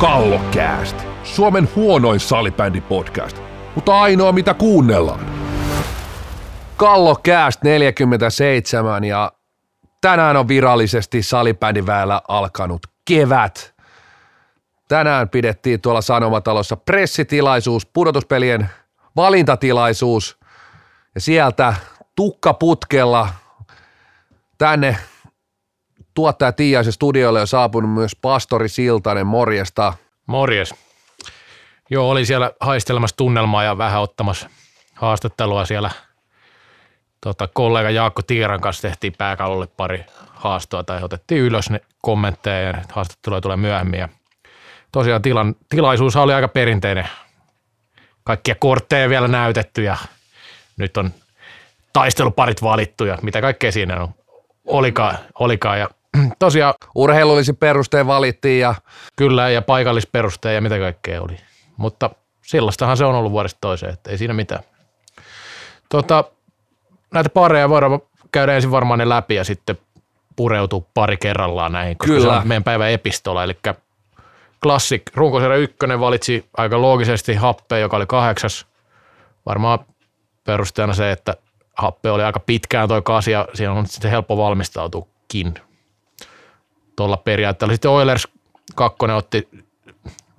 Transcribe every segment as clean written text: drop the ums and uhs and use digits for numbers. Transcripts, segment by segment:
Kallocast, Suomen huonoin salibändipodcast, mutta ainoa mitä kuunnellaan. Kallocast 47 ja tänään on virallisesti salibändiväellä alkanut kevät. Tänään pidettiin tuolla Sanomatalossa pressitilaisuus, pudotuspelien valintatilaisuus ja sieltä tukkaputkella tänne tuottaja Tiiaisen studiolle on saapunut myös Pastori Siltanen, morjesta. Morjes. Joo, oli siellä haistelemassa tunnelmaa ja vähän ottamassa haastattelua siellä. Kollega Jaakko Tiiran kanssa tehtiin pääkallolle pari haastoa tai otettiin ylös ne kommentteja ja haastatteluja tulee myöhemmin. Ja tosiaan tilaisuus oli aika perinteinen. Kaikkia kortteja vielä näytetty ja nyt on taisteluparit valittu ja mitä kaikkea siinä on. Olikaan ja tosiaan urheilullisin perustein valittiin ja kyllä ja paikallisperustein ja mitä kaikkea oli. Mutta sellaistahan se on ollut vuodesta toiseen, että ei siinä mitään. Näitä pareja voidaan käydä ensin varmaan ne läpi ja sitten pureutuu pari kerrallaan näihin, koska kyllä. Se on meidän päivän epistola. Eli Classic runkosarja 1 valitsi aika loogisesti Happeen, joka oli 8. Varmaan perusteena se, että Happe oli aika pitkään toi 8 ja siinä on sitten helppo valmistautuukin tuolla periaatteella. Sitten Oilers 2 otti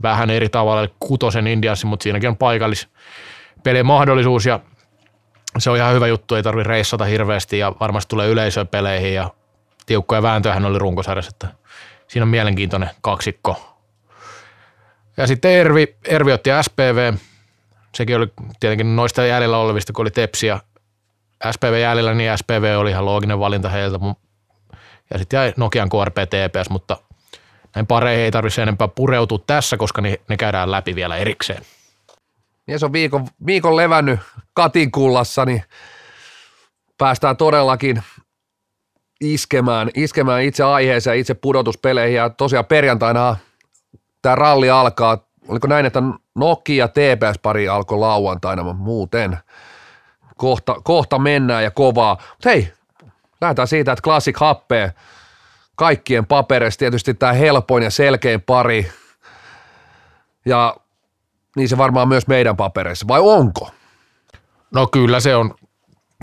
vähän eri tavalla, eli 6 Indiansi, mutta siinäkin on paikallispelien mahdollisuus ja se on ihan hyvä juttu, ei tarvitse reissata hirveästi ja varmasti tulee yleisöä peleihin ja tiukkoja vääntöjähän oli runkosarjassa, että siinä on mielenkiintoinen kaksikko. Ja sitten Ervi otti SPV, sekin oli tietenkin noista jäljellä olevista, kun oli Tepsiä. SPV jäljellä, niin SPV oli ihan looginen valinta heiltä. Ja sitten jäi Nokian KRP TPS, mutta näin pareihin ei tarvitse enempää pureutua tässä, koska ne käydään läpi vielä erikseen. Ja se on viikon levännyt Katinkullassa, niin päästään todellakin iskemään itse aiheeseen, itse pudotuspeleihin. Ja tosiaan perjantaina tämä ralli alkaa. Oliko näin, että Nokia TPS-pari alkoi lauantaina, mutta muuten kohta mennään ja kovaa. Mutta hei, lähdetään siitä, että Classic Happee kaikkien papereissa tietysti tämä helpoin ja selkein pari. Ja niin se varmaan myös meidän papereissa, vai onko? No kyllä se on.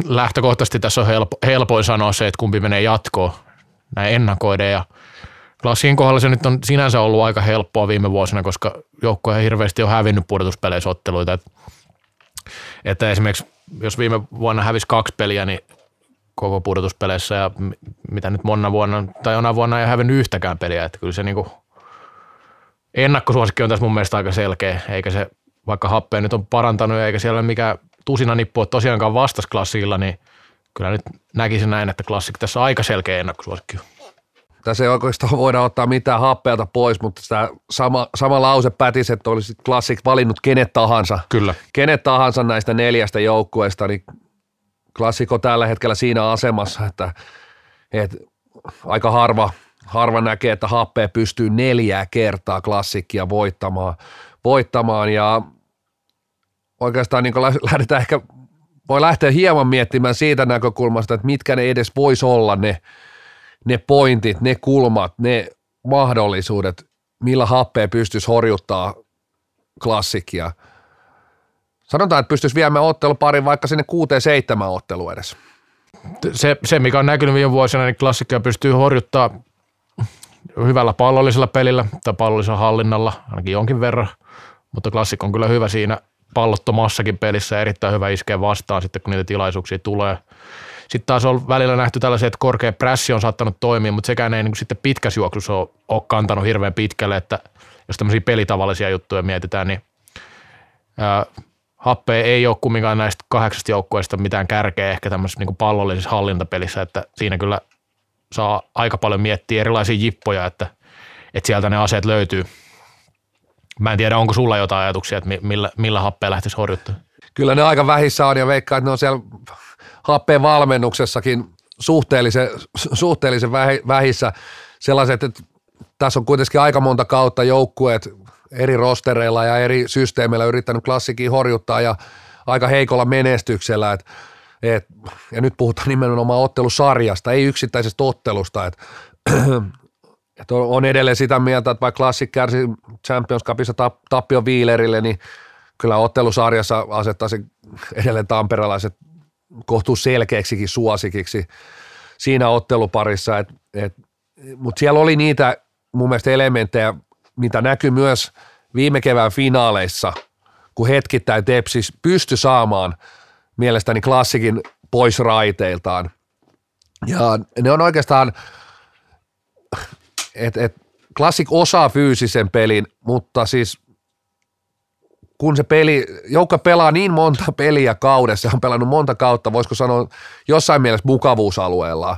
Lähtökohtaisesti tässä on helpoin sanoa se, että kumpi menee jatkoon näin ennakoiden. Ja Classicin kohdalla se nyt on sinänsä ollut aika helppoa viime vuosina, koska joukkoja hirveästi on hävinnyt pudotuspeleissä otteluita. Että esimerkiksi jos viime vuonna hävisi 2 peliä, niin koko pudotuspeleissä ja mitä nyt jona vuonna ei hävinnyt yhtäkään peliä. Että kyllä se niinku ennakkosuosikki on tässä mun mielestä aika selkeä, eikä se vaikka Happea nyt on parantanut eikä siellä ole mikään tusinanippu tosiaankaan vastas Classicilla, niin kyllä nyt näkisin näin, että Classic tässä on aika selkeä ennakkosuosikki. Tässä ei oikeastaan voida ottaa mitään Happeelta pois, mutta tämä sama lause pätisi, että olisi Classic valinnut kenet tahansa näistä 4 joukkueesta, niin Classic on tällä hetkellä siinä asemassa, että aika harva näkee, että Happea pystyy 4 kertaa Classicia voittamaan ja oikeastaan niin lähdetään ehkä, voi lähteä hieman miettimään siitä näkökulmasta, että mitkä ne edes voisi olla ne pointit, ne kulmat, ne mahdollisuudet, millä Happea pystyisi horjuttaa Classicia. Sanotaan, että pystyisi viemään otteluparin vaikka sinne 6-7 otteluun edes. Se, mikä on näkynyt viime vuosina, niin Classicia pystyy horjuttaa hyvällä pallollisella pelillä tai pallollisella hallinnalla, ainakin jonkin verran, mutta Classic on kyllä hyvä siinä pallottomassakin pelissä, erittäin hyvä iskeä vastaan sitten, kun niitä tilaisuuksia tulee. Sitten taas on välillä nähty tällaisia, että korkea prässi on saattanut toimia, mutta sekään ei niin kuin sitten pitkässä juoksussa ole kantanut hirveän pitkälle, että jos tämmöisiä pelitavallisia juttuja mietitään, niin Happea ei ole kumminkaan näistä 8 joukkueista mitään kärkeä ehkä tämmöisessä niin kuin pallollisessa hallintapelissä, että siinä kyllä saa aika paljon miettiä erilaisia jippoja, että sieltä ne aseet löytyy. Mä en tiedä, onko sulla jotain ajatuksia, että millä Happea lähtisi horjuttaa? Kyllä ne aika vähissä on ja veikkaan, että ne on siellä Happeen valmennuksessakin suhteellisen vähissä sellaiset, että tässä on kuitenkin aika monta kautta joukkueet eri rostereilla ja eri systeemeillä yrittänyt Classicin horjuttaa ja aika heikolla menestyksellä. Ja nyt puhutaan nimenomaan ottelusarjasta, ei yksittäisestä ottelusta. Ja on edelleen sitä mieltä, että vaikka Classic kärsi Champions Cupissa tappio Wheelerille, niin kyllä ottelusarjassa asettaisiin edelleen tamperelaiset kohtuu selkeäksikin suosikiksi siinä otteluparissa. Mutta siellä oli niitä mun mielestä elementtejä, mitä näkyy myös viime kevään finaaleissa, kun hetkittäin Tepsis pystyi saamaan mielestäni Classicin pois raiteiltaan. Ja ne on oikeastaan, että Classic osaa fyysisen pelin, mutta siis kun se peli, joukka pelaa niin monta peliä kaudessa, on pelannut monta kautta, voisiko sanoa jossain mielessä mukavuusalueella,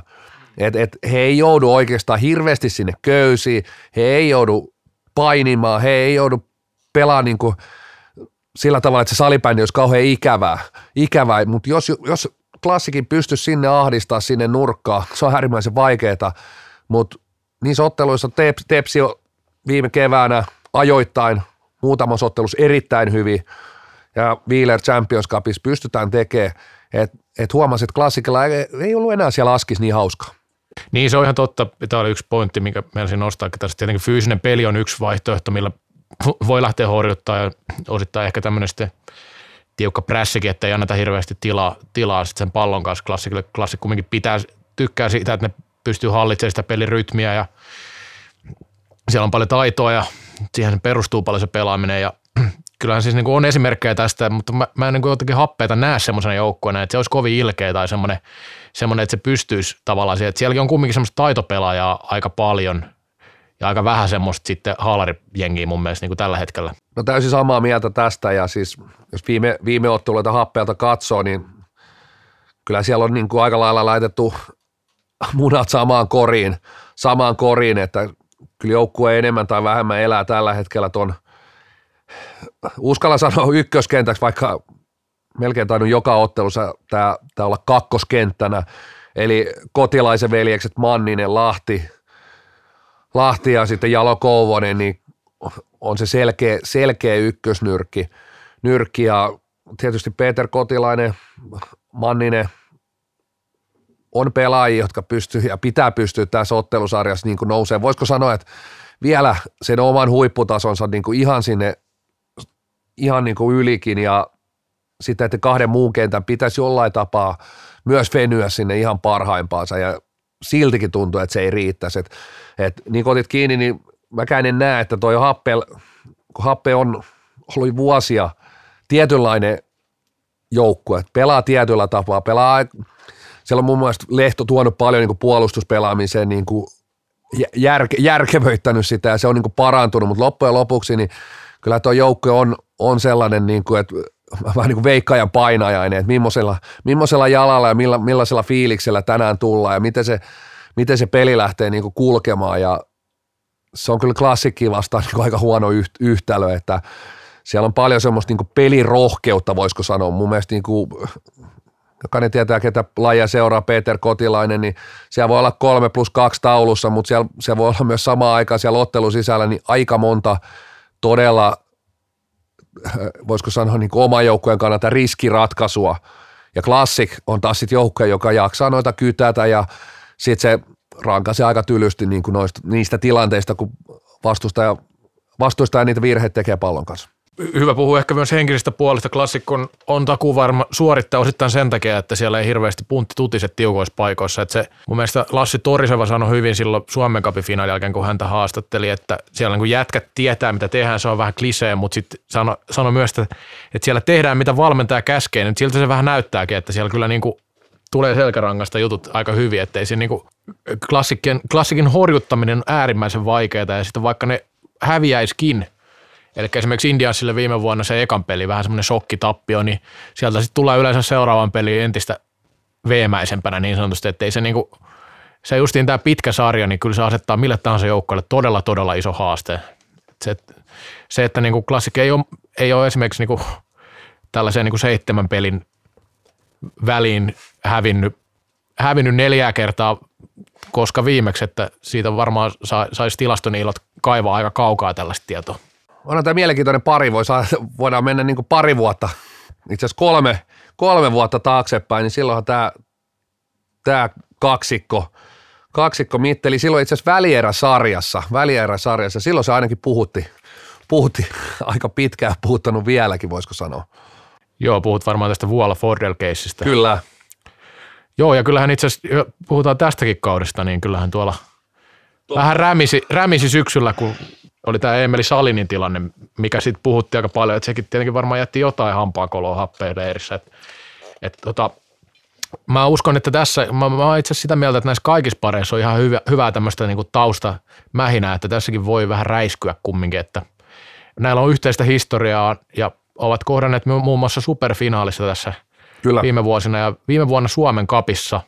että he ei joudu oikeastaan hirveästi sinne köysiin, he ei joudu painimaan, he ei joudu pelaamaan niin kuin sillä tavalla, että se salibändi olisi kauhean ikävää, mutta jos Classicin pystyisi sinne ahdistaa sinne nurkkaan, se on äärimmäisen vaikeaa, mutta niissä otteluissa Tepsi viime keväänä ajoittain muutamassa ottelussa erittäin hyvin ja Wheeler Champions Cupissa pystytään tekemään, että huomasin, että Classicilla ei ollut enää siellä askissa niin hauskaa. Niin se on ihan totta, tämä oli yksi pointti, minkä mielisin nostaa, että tietenkin fyysinen peli on yksi vaihtoehto, millä voi lähteä horjuttaa ja osittain ehkä tämmöinen sitten tiukka prässikin, että ei anneta hirveästi tilaa sitten sen pallon kanssa. Classic kuitenkin tykkää siitä, että ne pystyy hallitsemaan sitä pelirytmiä ja siellä on paljon taitoa ja siihen perustuu paljon se pelaaminen ja kyllähän siis on esimerkkejä tästä, mutta mä en jotenkin happeita näe semmoisena joukkoina, että se olisi kovin ilkeä tai semmoinen, että se pystyisi tavallaan siihen, että sielläkin on kumminkin semmoista taitopelaajaa aika paljon ja aika vähän semmoista sitten haalarijengiä mun mielestä niin kuin tällä hetkellä. No täysin samaa mieltä tästä ja siis jos viime otteluita happeelta katsoo, niin kyllä siellä on niin kuin aika lailla laitettu munat samaan koriin, että kyllä joukkue enemmän tai vähemmän elää tällä hetkellä ton, uskalla sanoa ykköskentäksi, vaikka melkein tainnut joka ottelussa tämä olla kakkoskenttänä, eli Kotilaisen veljekset Manninen, Lahti ja sitten Jalo Kouvonen, niin on se selkeä ykkösnyrkki ja tietysti Peter Kotilainen, Manninen on pelaajia, jotka pystyy ja pitää pystyä tässä ottelusarjassa niin kuin nousee. Voisiko sanoa, että vielä sen oman huipputasonsa niin kuin ihan sinne ihan niin kuin ylikin ja sitten, että kahden muun kentän pitäisi jollain tapaa myös venyä sinne ihan parhaimpaansa ja siltikin tuntuu, että se ei riittäisi. Et niin kuin otit kiinni, niin mäkään en näe, että toi Happe on ollut vuosia tietynlainen joukkue, että pelaa tietyllä tapaa, siellä on mun mielestä Lehto tuonut paljon niin puolustuspelaamiseen, niin järkevöittänyt sitä ja se on niin parantunut, mutta loppujen lopuksi niin kyllä tuo joukko on sellainen, niin kuin, että vähän niin veikkaajan painajainen, että millaisella jalalla ja millaisella fiiliksellä tänään tullaan ja miten se peli lähtee niin kulkemaan ja se on kyllä Classicin vastaan niin aika huono yhtälö, että siellä on paljon semmoista niin pelirohkeutta, voisiko sanoa, mun mielestä niin kuin, jokainen tietää, ketä lajia seuraa Peter Kotilainen, niin siellä voi olla 3+2 taulussa, mutta siellä voi olla myös samaan aikaan siellä ottelun sisällä niin aika monta todella, voisiko sanoa niin kuin oman joukkueen kannalta riskiratkaisua. Ja Classic on taas sitten joukkue, joka jaksaa noita kytätä ja sitten se rankaisee aika tylysti niin kuin niistä tilanteista, kun vastustaja niitä virheitä tekee pallon kanssa. Hyvä puhuu ehkä myös henkisestä puolesta. Classic on takuvarma suorittaa osittain sen takia, että siellä ei hirveästi puntti tutiset tiukoissa paikoissa. Että se, mun mielestä Lassi Toriseva sanoi hyvin silloin Suomen Cupin finaalin jälkeen, kun häntä haastatteli, että siellä kun jätkät tietää, mitä tehdään, se on vähän klisee, mutta sitten sanoi myös, että siellä tehdään, mitä valmentaja käskee. Nyt siltä se vähän näyttääkin, että siellä kyllä niin kuin tulee selkärangasta jutut aika hyvin, ettei se niin kuin Classicin horjuttaminen on äärimmäisen vaikeaa ja sitten vaikka ne häviäiskin. Eli esimerkiksi Indiansille viime vuonna se ekan peli, vähän semmoinen shokkitappio, niin sieltä sitten tulee yleensä seuraavan peliin entistä veemäisempänä niin sanotusti, että ei se niinku, se justiin tämä pitkä sarja, niin kyllä se asettaa mille tahansa joukkoille todella, todella iso haaste. Se että niinku Classic ei ole esimerkiksi niinku tällaiseen niinku 7 pelin väliin hävinnyt 4 kertaa, koska viimeksi, että siitä varmaan saisi tilastoniilot kaivaa aika kaukaa tällaista tietoa. Onhan tämä mielenkiintoinen pari, voidaan mennä niin kuin pari vuotta, itse asiassa kolme vuotta taaksepäin, niin silloinhan tämä kaksikko kaksikko mitteli silloin itse asiassa välierä-sarjassa. Silloin se ainakin puhutti aika pitkään, puhuttanut vieläkin, voisiko sanoa. Joo, puhut varmaan tästä Vuola Fordell-keissistä. Kyllä. Joo, ja kyllähän itse asiassa, puhutaan tästäkin kaudesta, niin kyllähän tuolla vähän rämisi syksyllä, kun oli tämä Emeli Salinin tilanne, mikä sitten puhutti aika paljon, että sekin tietenkin varmaan jätti jotain hampaankoloa happeen leirissä. Mä uskon, että tässä, mä oon itse asiassa sitä mieltä, että näissä kaikissa pareissa on ihan hyvää tämmöistä niinku taustamähinää, että tässäkin voi vähän räiskyä kumminkin, että näillä on yhteistä historiaa ja ovat kohdanneet muun muassa superfinaalissa tässä kyllä viime vuosina ja viime vuonna Suomen Cupissa,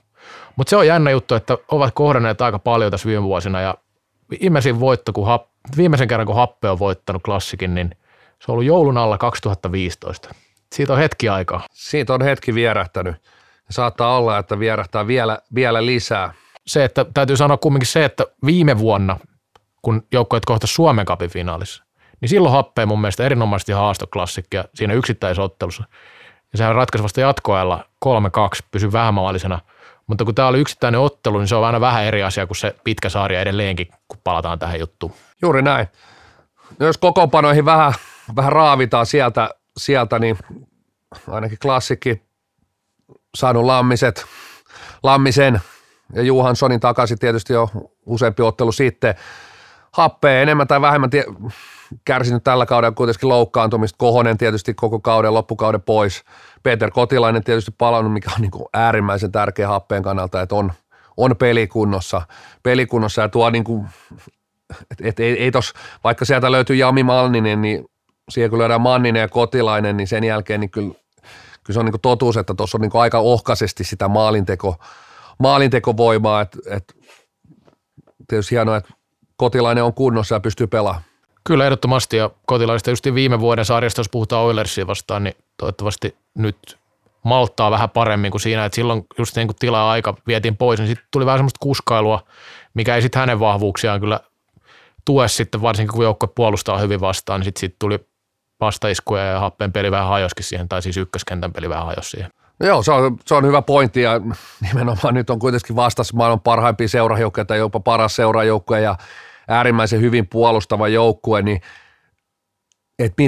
mutta se on jännä juttu, että ovat kohdanneet aika paljon tässä viime vuosina ja viimeisen kerran kun Happe on voittanut Classicin, niin se on ollut joulun alla 2015. Siitä on hetki aikaa. Siitä on hetki vierähtänyt. Saattaa olla, että vierähtää vielä lisää. Se, että täytyy sanoa kumminkin se, että viime vuonna, kun joukkueet kohtasivat Suomen Cupin finaalissa, niin silloin Happea mun mielestä erinomaisesti haastoi Classicia siinä yksittäisottelussa. Ja sehän ratkaisi vasta jatkoajalla 3-2, pysyi vähämaalisena. Mutta kun tämä oli yksittäinen ottelu, niin se on aina vähän eri asia kuin se pitkä sarja edelleenkin, kun palataan tähän juttuun. Juuri näin. Jos kokoonpanoihin vähän raavitaan sieltä, niin ainakin Classicin Sanu Lammisen ja Johanssonin takaisin tietysti jo useampi ottelu sitten. Happea enemmän tai vähemmän kärsinyt tällä kaudella kuitenkin loukkaantumista. Kohonen tietysti koko kauden, loppukauden pois. Peter Kotilainen tietysti palannut, mikä on niin kuin äärimmäisen tärkeä Happeen kannalta, että on pelikunnossa ja tuo niin kuin, että ei tos, vaikka sieltä löytyy Jami Manninen, niin siihen kun löydään Manninen ja Kotilainen, niin sen jälkeen niin kyllä se on niin kuin totuus, että tuossa on niin kuin aika ohkaisesti sitä maalintekovoimaa, että tietysti hienoa, että Kotilainen on kunnossa ja pystyy pelaamaan. Kyllä ehdottomasti, ja Kotilaisista just viime vuoden sarjasta, jos puhutaan Oilersia vastaan, niin toivottavasti nyt malttaa vähän paremmin kuin siinä, että silloin just niin kuin tila-aika vietiin pois, niin sitten tuli vähän semmoista kuskailua, mikä ei sitten hänen vahvuuksiaan kyllä tue sitten, varsinkin kun joukkue puolustaa hyvin vastaan, niin sitten tuli vastaiskuja ja Happeen peli vähän hajoskin siihen, tai siis ykköskentän peli vähän hajosi siihen. No joo, se on hyvä pointti, ja nimenomaan nyt on kuitenkin vastassa maailman parhaimpia seurajoukkoja tai jopa paras seurajoukkoja ja äärimmäisen hyvin puolustava joukkue, niin että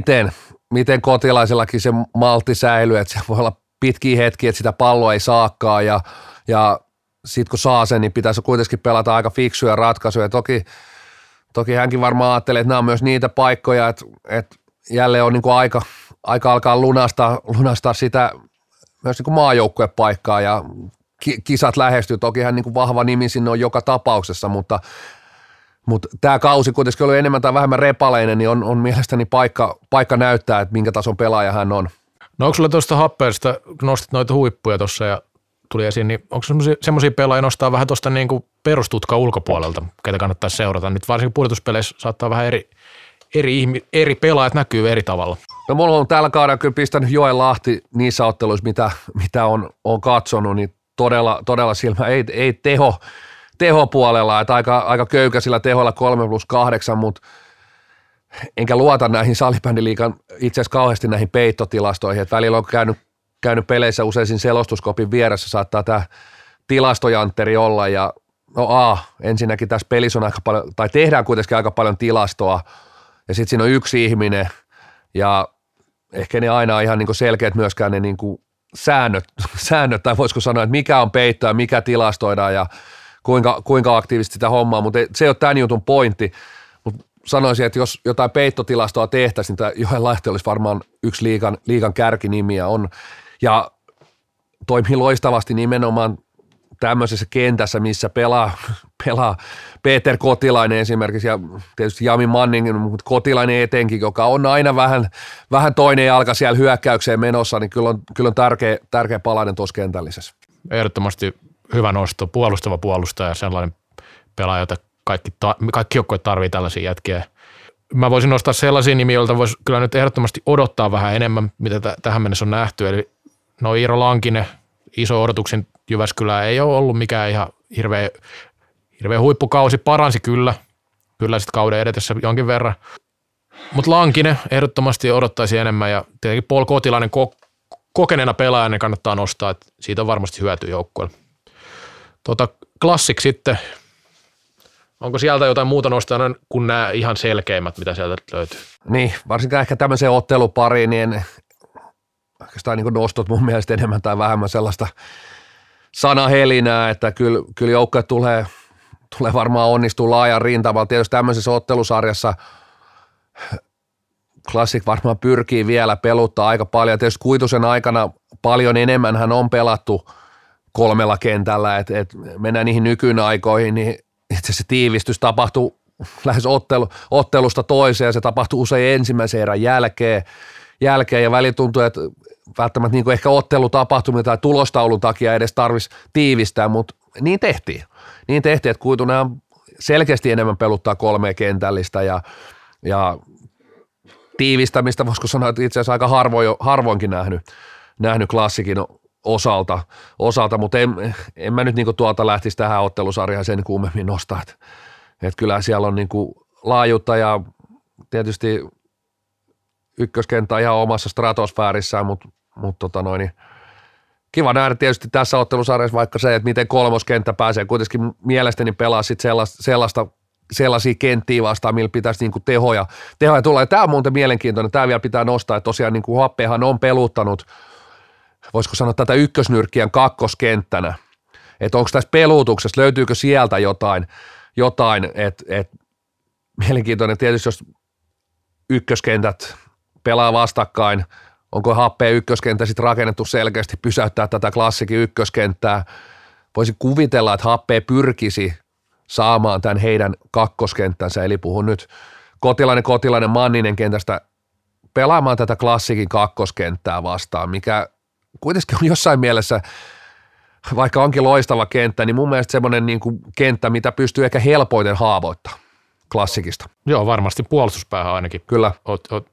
miten Kotilaisellakin se maltti säilyy, että se voi olla pitkiä hetkiä, että sitä palloa ei saakaan ja sitten kun saa sen, niin pitäisi kuitenkin pelata aika fiksuja ratkaisuja. Toki hänkin varmaan ajattelee, että nämä on myös niitä paikkoja, että jälleen on niin kuin aika alkaa lunastaa sitä myös niin kuin maajoukkuepaikkaa ja kisat lähestyy. Toki hän niin kuin vahva nimi sinne on joka tapauksessa, mutta tämä kausi kuitenkin oli enemmän tai vähemmän repaleinen, niin on mielestäni paikka näyttää, että minkä tason pelaaja hän on. No onko sulla tuosta Happeesta, nostit noita huippuja tuossa ja tuli esiin, niin onko semmoisia pelaajia nostaa vähän tuosta niin kuin perustutkaa ulkopuolelta, ketä kannattaa seurata? Nyt varsinkin pudotuspeleissä saattaa vähän eri pelaajat näkyy eri tavalla. No mulla on tällä kaudella kyllä pistänyt Joen Lahti niissä otteluissa, mitä on katsonut, niin todella silmä ei tehopuolella, että aika köykäisillä tehoilla 3+8, mutta enkä luota näihin salibändiliigan itse asiassa kauheasti näihin peittotilastoihin, että välillä on käynyt peleissä usein selostuskopin vieressä, saattaa tämä tilastojantteri olla ja ensinnäkin tässä pelissä on aika paljon, tai tehdään kuitenkin aika paljon tilastoa ja sitten siinä on yksi ihminen ja ehkä ne aina on ihan niinku selkeät myöskään ne niinku säännöt, tai voisiko sanoa, että mikä on peittoa ja mikä tilastoidaan ja kuinka aktiivisesti sitä hommaa, mutta se ei ole tämän jutun pointti, mutta sanoisin, että jos jotain peittotilastoa tehtäisiin, niin Joen Lahti olisi varmaan yksi liigan kärkinimiä on, ja toimii loistavasti nimenomaan tämmöisessä kentässä, missä pelaa Peter Kotilainen esimerkiksi, ja tietysti Jami Manninen, mutta Kotilainen etenkin, joka on aina vähän toinen jalka siellä hyökkäykseen menossa, niin kyllä on tärkeä palainen tuossa kentällisessä. Ehdottomasti hyvä nosto, puolustava puolustaja, sellainen pelaaja, jota kaikki joukkueet tarvitsee tällaisia jätkiä. Mä voisin nostaa sellaisia nimiä, joilta voisi kyllä nyt ehdottomasti odottaa vähän enemmän, mitä tähän mennessä on nähty. Eli no Iiro Lankinen, iso odotuksin Jyväskylää, ei ole ollut mikään ihan hirveä huippukausi, paransi kyllä sitten kauden edetessä jonkin verran. Mutta Lankinen ehdottomasti odottaisi enemmän ja tietenkin Paul Kotilainen kokeneena pelaajana kannattaa nostaa, että siitä on varmasti hyötyä joukkueelle. Classic sitten, Onko sieltä jotain muuta nostana kuin nämä ihan selkeimmät, mitä sieltä löytyy? Niin, varsinkin ehkä tämmöiseen ottelupariin, niin oikeastaan niin nostot mun mielestä enemmän tai vähemmän sellaista sanahelinää, että kyllä joukkoja tulee varmaan onnistua laajan rintamalla. Tietysti tämmöisessä ottelusarjassa Classic varmaan pyrkii vielä peluttaa aika paljon. Tietysti Kuitusen aikana paljon enemmän hän on pelattu kolmella kentällä, että mennään niihin nykyaikoihin, niin itse se tiivistys tapahtuu lähes ottelusta toiseen, se tapahtuu usein ensimmäisen erän jälkeen ja väliin tuntuu, että välttämättä niin kuin ehkä ottelutapahtumia tai tulostaulun takia edes tarvitsisi tiivistää, mutta niin tehtiin, että Kuitunen selkeästi enemmän peluttaa kolmea kentällistä ja tiivistämistä, voisiko sanoa, että itse asiassa aika harvoinkin nähnyt Classicin osalta, mutta en mä nyt niinku tuolta lähtisi tähän ottelusarjaan sen kuumemmin nostaa, että kyllä siellä on niinku laajuutta ja tietysti ykköskenttä ihan omassa stratosfäärissään, mutta kiva nähdä tietysti tässä ottelusarjassa vaikka se, että miten kolmoskenttä pääsee kuitenkin mielestäni pelaa sitten sellaisia kenttiä vastaan, millä pitäisi niinku tehoja tulla. Ja tämä on muuten mielenkiintoinen, tämä vielä pitää nostaa, että tosiaan niinku Happehan on peluttanut, voisiko sanoa tätä ykkösnyrkkiän kakkoskenttänä, että onko tässä pelutuksessa, löytyykö sieltä jotain että mielenkiintoinen tietysti, jos ykköskentät pelaa vastakkain, onko Happeen ykköskenttä sitten rakennettu selkeästi pysäyttää tätä Classicin ykköskenttää, voisi kuvitella, että Happea pyrkisi saamaan tämän heidän kakkoskenttänsä, eli puhun nyt Kotilainen, Manninen kentästä pelaamaan tätä Classicin kakkoskenttää vastaan, mikä kuitenkin on jossain mielessä, vaikka onkin loistava kenttä, niin mun mielestä semmoinen niin kuin kenttä, mitä pystyy ehkä helpoiten haavoittamaan Classicista. Joo, varmasti puolustuspäähän ainakin. Kyllä.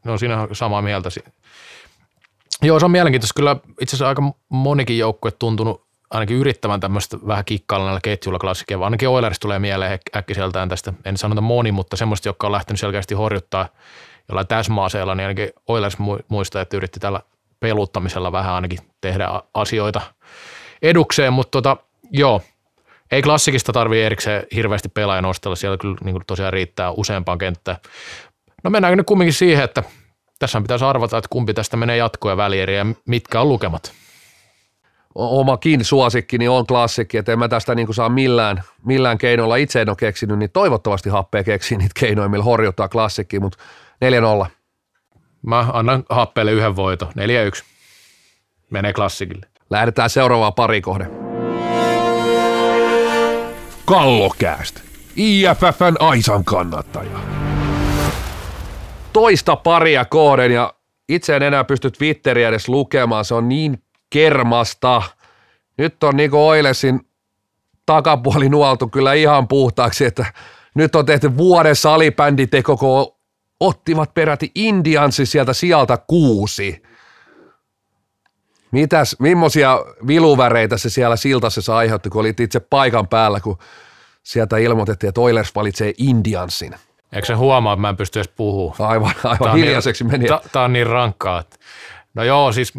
No siinä on samaa mieltä. Joo, se on mielenkiintoista. Kyllä itse asiassa aika monikin joukkue tuntunut ainakin yrittävän tämmöistä vähän kikkailla näillä ketjuilla Classicia, vaan ainakin Oilers tulee mieleen äkkiseltään tästä. En sanota moni, mutta semmoista, jotka on lähtenyt selkeästi horjuttaa jollain täsmäaseella, niin ainakin Oilers muistaa, että yritti tällä peluttamisella vähän ainakin tehdä asioita edukseen, mutta joo, ei Classicista tarvitse erikseen hirveästi pelaajan nostella, siellä kyllä niin tosiaan riittää useampaan kenttään. No mennäänkö nyt kumminkin siihen, että tässä pitäisi arvata, että kumpi tästä menee jatkoa ja välieriä ja mitkä on lukemat? Omakin suosikkini on Classic, että en mä tästä niin saa millään keinoilla, itse en ole keksinyt, niin toivottavasti Happea keksii niitä keinoja, millä horjuttaa Classicia, mutta 4-0. Mä annan Happeelle yhden voiton, 4-1. Menee Classicille. Lähdetään seuraavaan parikohde. Kallocast, IFF:n Aisan kannattaja. Toista paria kohden ja itse en enää pysty Twitteriä edes lukemaan, se on niin kermasta. Nyt on niinku Oilesin takapuoli nuoltu kyllä ihan puhtaaksi, että nyt on tehty vuoden salibänditeko, kun ottivat peräti Indiansi sieltä sijalta 6. Mitäs, millaisia viluväreitä se siellä Siltasessa aiheutti, kun olit itse paikan päällä, kun sieltä ilmoitettiin, että Oilers valitsee Indiansin? Eikö se huomaa, että mä en pysty edes puhumaan? Aivan hiljaiseksi meni. Tämä on niin rankkaa. No joo, siis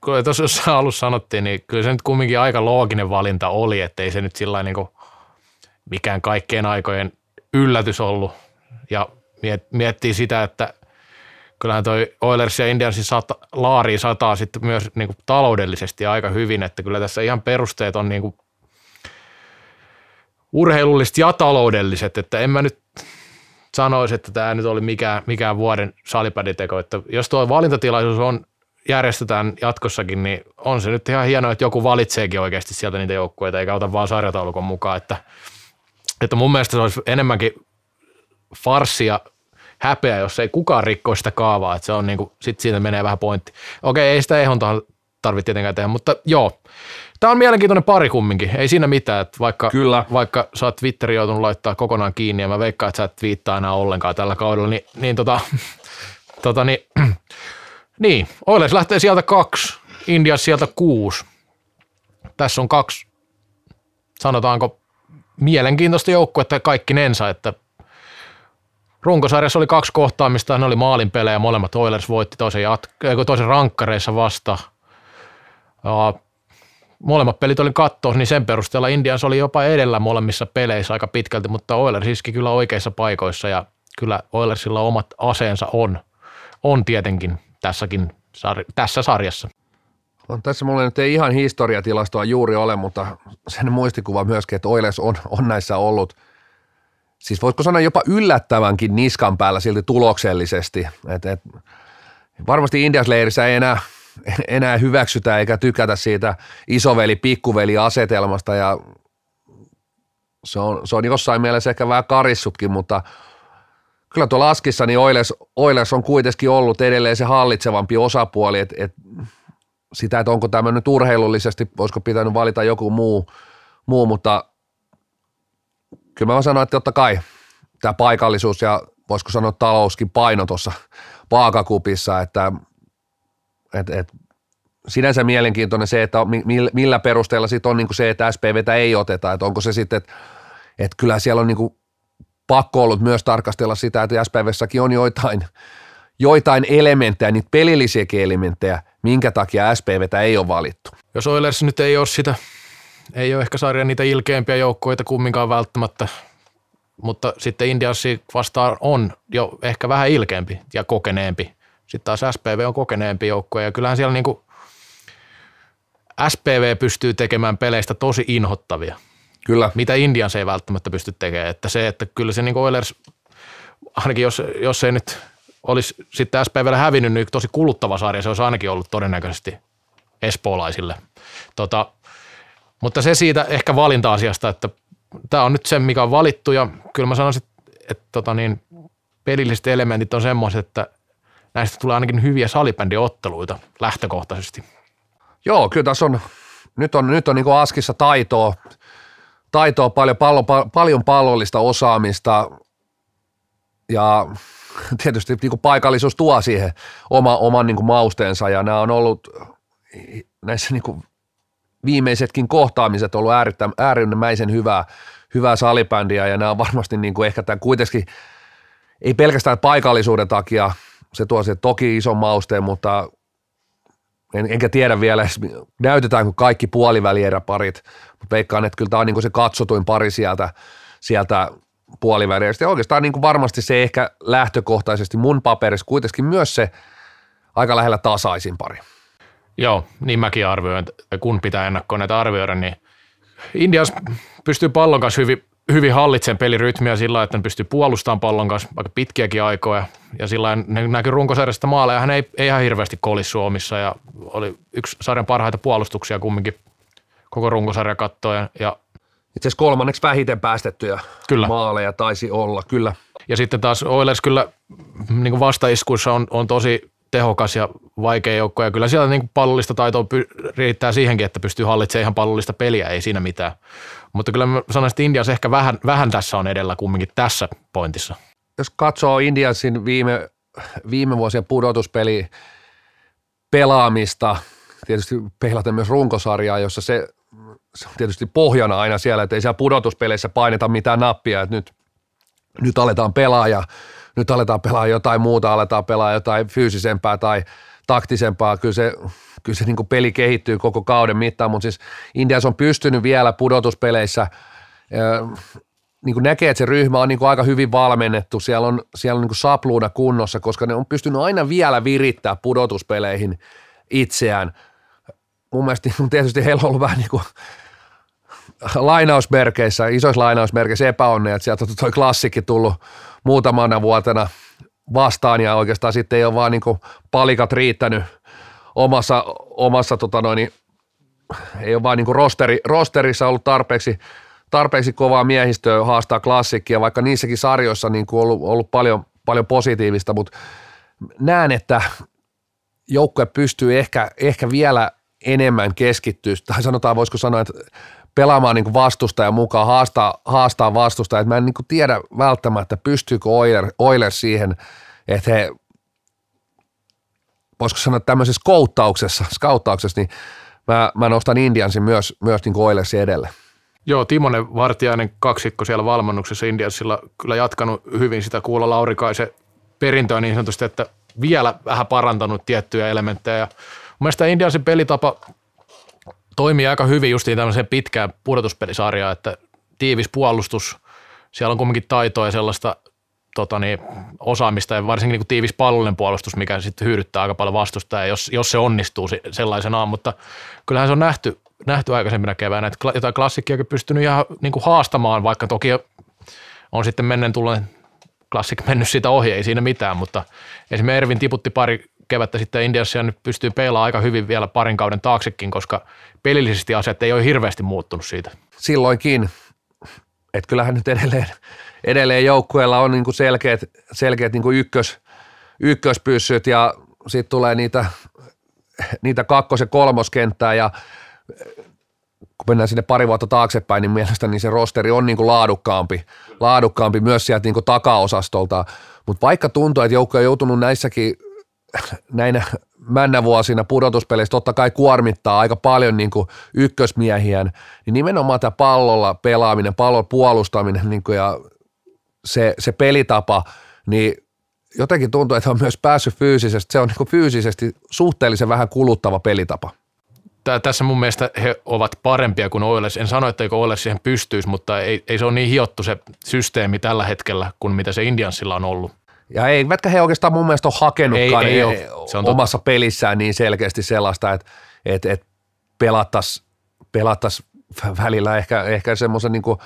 kun tuossa jossain alussa sanottiin, niin kyllä se nyt kumminkin aika looginen valinta oli, ettei se nyt sillä niin kuin mikään kaikkien aikojen yllätys ollut. Ja miettii sitä, että kyllähän toi Oilers ja Indiansin laariin sataa sitten myös niin kuin taloudellisesti aika hyvin, että kyllä tässä ihan perusteet on niin kuin urheilulliset ja taloudelliset, että en mä nyt sanoisi, että tämä nyt oli mikään vuoden salibänditeko, että jos tuo valintatilaisuus on, järjestetään jatkossakin, niin on se nyt ihan hienoa, että joku valitseekin oikeasti sieltä niitä joukkueita, eikä ota vaan sarjataulukon mukaan, että mun mielestä se olisi enemmänkin farssia häpeä, jos ei kukaan rikkoi sitä kaavaa, että se on niinku, sit siitä menee vähän pointti. Okei, ei sitä ehontaan tarvitse tietenkään tehdä, mutta joo. Tämä on mielenkiintoinen pari kumminkin, ei siinä mitään, että vaikka sä oot Twitterin joutunut laittaa kokonaan kiinni ja mä veikkaan, että sä et twiittaa enää ollenkaan tällä kaudella, niin Oilers lähtee sieltä 2, Indias sieltä 6. Tässä on 2, sanotaanko mielenkiintoista joukkuetta kaikkinensa, että runkosarjassa oli 2 kohtaamista, ne oli maalinpelejä, molemmat Oilers voitti toisen rankkareissa vasta. molemmat pelit olin kattoon, niin sen perusteella Indians oli jopa edellä molemmissa peleissä aika pitkälti, mutta Oilers iski kyllä oikeissa paikoissa ja kyllä Oilersilla omat aseensa on tietenkin tässä sarjassa. No, tässä mulla nyt ei ihan historiatilastoa juuri ole, mutta sen muistikuva myöskin, että Oilers on näissä ollut, siis voisiko sanoa jopa yllättävänkin niskan päällä silti tuloksellisesti. Et varmasti Indians-leirissä ei enää hyväksytä eikä tykätä siitä isoveli-pikkuveli-asetelmasta ja se on jossain mielessä ehkä vähän karissutkin, mutta kyllä tuolla Askissa niin Oilers on kuitenkin ollut edelleen se hallitsevampi osapuoli, että sitä, että onko tämä nyt urheilullisesti, olisiko pitänyt valita joku muu, mutta kyllä mä voin sanoa, että totta kai tämä paikallisuus ja voisiko sanoa talouskin paino tuossa vaakakupissa, että sinänsä mielenkiintoinen se, että millä perusteella sitten on niinku se, että SPVtä ei oteta, että onko se sitten, että kyllä siellä on niinku pakko ollut myös tarkastella sitä, että SPVssäkin on joitain elementtejä, niitä pelillisiäkin elementtejä, minkä takia SPVtä ei ole valittu. Jos Oilers nyt ei ole ehkä sarjan niitä ilkeimpiä joukkoita kumminkaan välttämättä, mutta sitten Indiansi vastaan on jo ehkä vähän ilkeämpi ja kokeneempi. Sitten taas SPV on kokeneempi joukkoja ja kyllähän siellä niin kuin SPV pystyy tekemään peleistä tosi inhottavia. Kyllä. Mitä Indians ei välttämättä pysty tekemään. Että kyllä se niin kuin Oilers, ainakin jos ei nyt olisi sitten SPVllä hävinnyt, niin tosi kuluttava sarja se olisi ainakin ollut todennäköisesti espoolaisille. Mutta se siitä ehkä valinta-asiasta, että tämä on nyt se, mikä on valittu ja kyllä mä sanoisin, että pelilliset elementit on semmoiset, että näistä tulee ainakin hyviä salibändiotteluita lähtökohtaisesti. Joo, kyllä tässä on, nyt on niin kuin Askissa taitoa paljon pallollista osaamista ja tietysti niin kuin paikallisuus tuo siihen oman niin kuin mausteensa ja nämä on ollut näissä niin kuin viimeisetkin kohtaamiset ollut äärimmäisen hyvää salibändiä ja nämä on varmasti niin kuin ehkä tämän kuitenkin, ei pelkästään paikallisuuden takia, se tuo se toki ison mausteen, mutta enkä tiedä vielä, näytetäänkö kaikki puolivälieräparit, mutta veikkaan, että kyllä tämä on niin kuin se katsotuin pari sieltä puolivälieristä. Ja oikeastaan niin kuin varmasti se ehkä lähtökohtaisesti mun paperissa kuitenkin myös se aika lähellä tasaisin pari. Joo, niin mäkin arvioin, kun pitää ennakkoon näitä arvioida, niin Indians pystyy pallon kanssa hyvin hallitsen pelirytmiä sillä lailla, että ne pystyy puolustamaan pallon kanssa aika pitkiäkin aikoja. Ja sillä lailla näkyy runkosarjasta maaleja. Hän ei ihan hirveästi kolissu omissa ja oli yksi sarjan parhaita puolustuksia kumminkin koko runkosarja kattoen. Itse asiassa kolmanneksi vähiten päästettyjä kyllä. Maaleja taisi olla, kyllä. Ja sitten taas Oilers kyllä niin vastaiskuissa on tosi tehokas ja vaikea joukko. Ja kyllä siellä niin pallollista taitoa riittää siihenkin, että pystyy hallitsemaan ihan pallollista peliä, ei siinä mitään. Mutta kyllä mä sanoisin, että Indians ehkä vähän tässä on edellä kumminkin tässä pointissa. Jos katsoo Indiansin viime vuosien pudotuspeli pelaamista, tietysti peilaten myös runkosarjaa, jossa se on tietysti pohjana aina siellä, että ei siellä pudotuspeleissä paineta mitään nappia, että nyt aletaan pelaa ja nyt aletaan pelaa jotain muuta, aletaan pelaa jotain fyysisempää tai taktisempaa. Kyllä se niin kuin peli kehittyy koko kauden mittaan, mutta siis Indians on pystynyt vielä pudotuspeleissä, niin kuin näkee, että se ryhmä on niin kuin aika hyvin valmennettu, siellä on niin kuin sapluuna kunnossa, koska ne on pystynyt aina vielä virittämään pudotuspeleihin itseään. Mun mielestä tietysti heillä on ollut vähän niin kuin lainausmerkeissä, isoissa lainausmerkeissä epäonnea, että sieltä on toi klassikkin tullut muutamana vuotena vastaan ja oikeastaan sitten ei ole vaan niin kuin palikat riittänyt omassa ei ole vaan niin kuin rosterissa ollut tarpeeksi kovaa miehistöä haastaa klassikkia, vaikka niissäkin sarjoissa niin kuin ollut paljon positiivista, mutta näen, että joukkue pystyy ehkä vielä enemmän keskittyä, tai sanotaan, voisiko sanoa, että pelaamaan niin kuin vastustajan mukaan, haastaa vastustajan, että mä en niin kuin tiedä välttämättä, pystyykö Oilers siihen, että he, voisiko sanoa, että tämmöisessä skauttauksessa, niin mä nostan Indiansin myös niin kuin Oilersin edelle. Joo, Timonen Vartiainen kaksikko siellä valmennuksessa Indiansilla kyllä jatkanut hyvin sitä Kuola Laurikaisen perintöä niin sanotusti, että vielä vähän parantanut tiettyjä elementtejä. Mun mielestä Indiansin pelitapa toimii aika hyvin justiin tämmöiseen pitkään pudotuspelisarjaan, että tiivis puolustus, siellä on kumminkin taitoa ja sellaista osaamista ja varsinkin niin tiivis pallollinen puolustus, mikä sitten hyydyttää aika paljon vastustajaa, jos se onnistuu sellaisenaan, mutta kyllähän se on nähty aikaisempina keväänä, että jotain klassikkiakin pystynyt ihan niin kuin haastamaan, vaikka toki on sitten menneen tulleen klassik mennyt siitä ohi, ei siinä mitään, mutta esimerkiksi Ervin tiputti pari kevättä sitten Indiassa ja nyt pystyy peilaamaan aika hyvin vielä parin kauden taaksekin, koska pelillisesti asiat ei ole hirveästi muuttunut siitä. Silloinkin, että kyllähän nyt edelleen joukkueella on niinku selkeät niinku ykköspyssyt ja sitten tulee niitä kakkos- ja kolmoskenttää ja kun mennään sinne pari vuotta taaksepäin, niin mielestäni se rosteri on niinku laadukkaampi myös sieltä niinku takaosastolta, mutta vaikka tuntuu, että joukkue on joutunut näinä männävuosina pudotuspeleissä totta kai kuormittaa aika paljon niin kuin ykkösmiehiä, niin nimenomaan tämä pallolla pelaaminen, pallon puolustaminen niin kuin ja se pelitapa, niin jotenkin tuntuu, että on myös päässyt fyysisesti, se on niin kuin fyysisesti suhteellisen vähän kuluttava pelitapa. Tässä mun mielestä he ovat parempia kuin Oilers. En sano, että eikö Oilers siihen pystyisi, mutta ei se ole niin hiottu se systeemi tällä hetkellä kuin mitä se Indiansilla on ollut. Ja eivätkä he oikeastaan mun mielestä ole hakenutkaan omassa pelissään niin selkeästi sellaista, että pelattaisiin välillä ehkä semmoisen niin kuin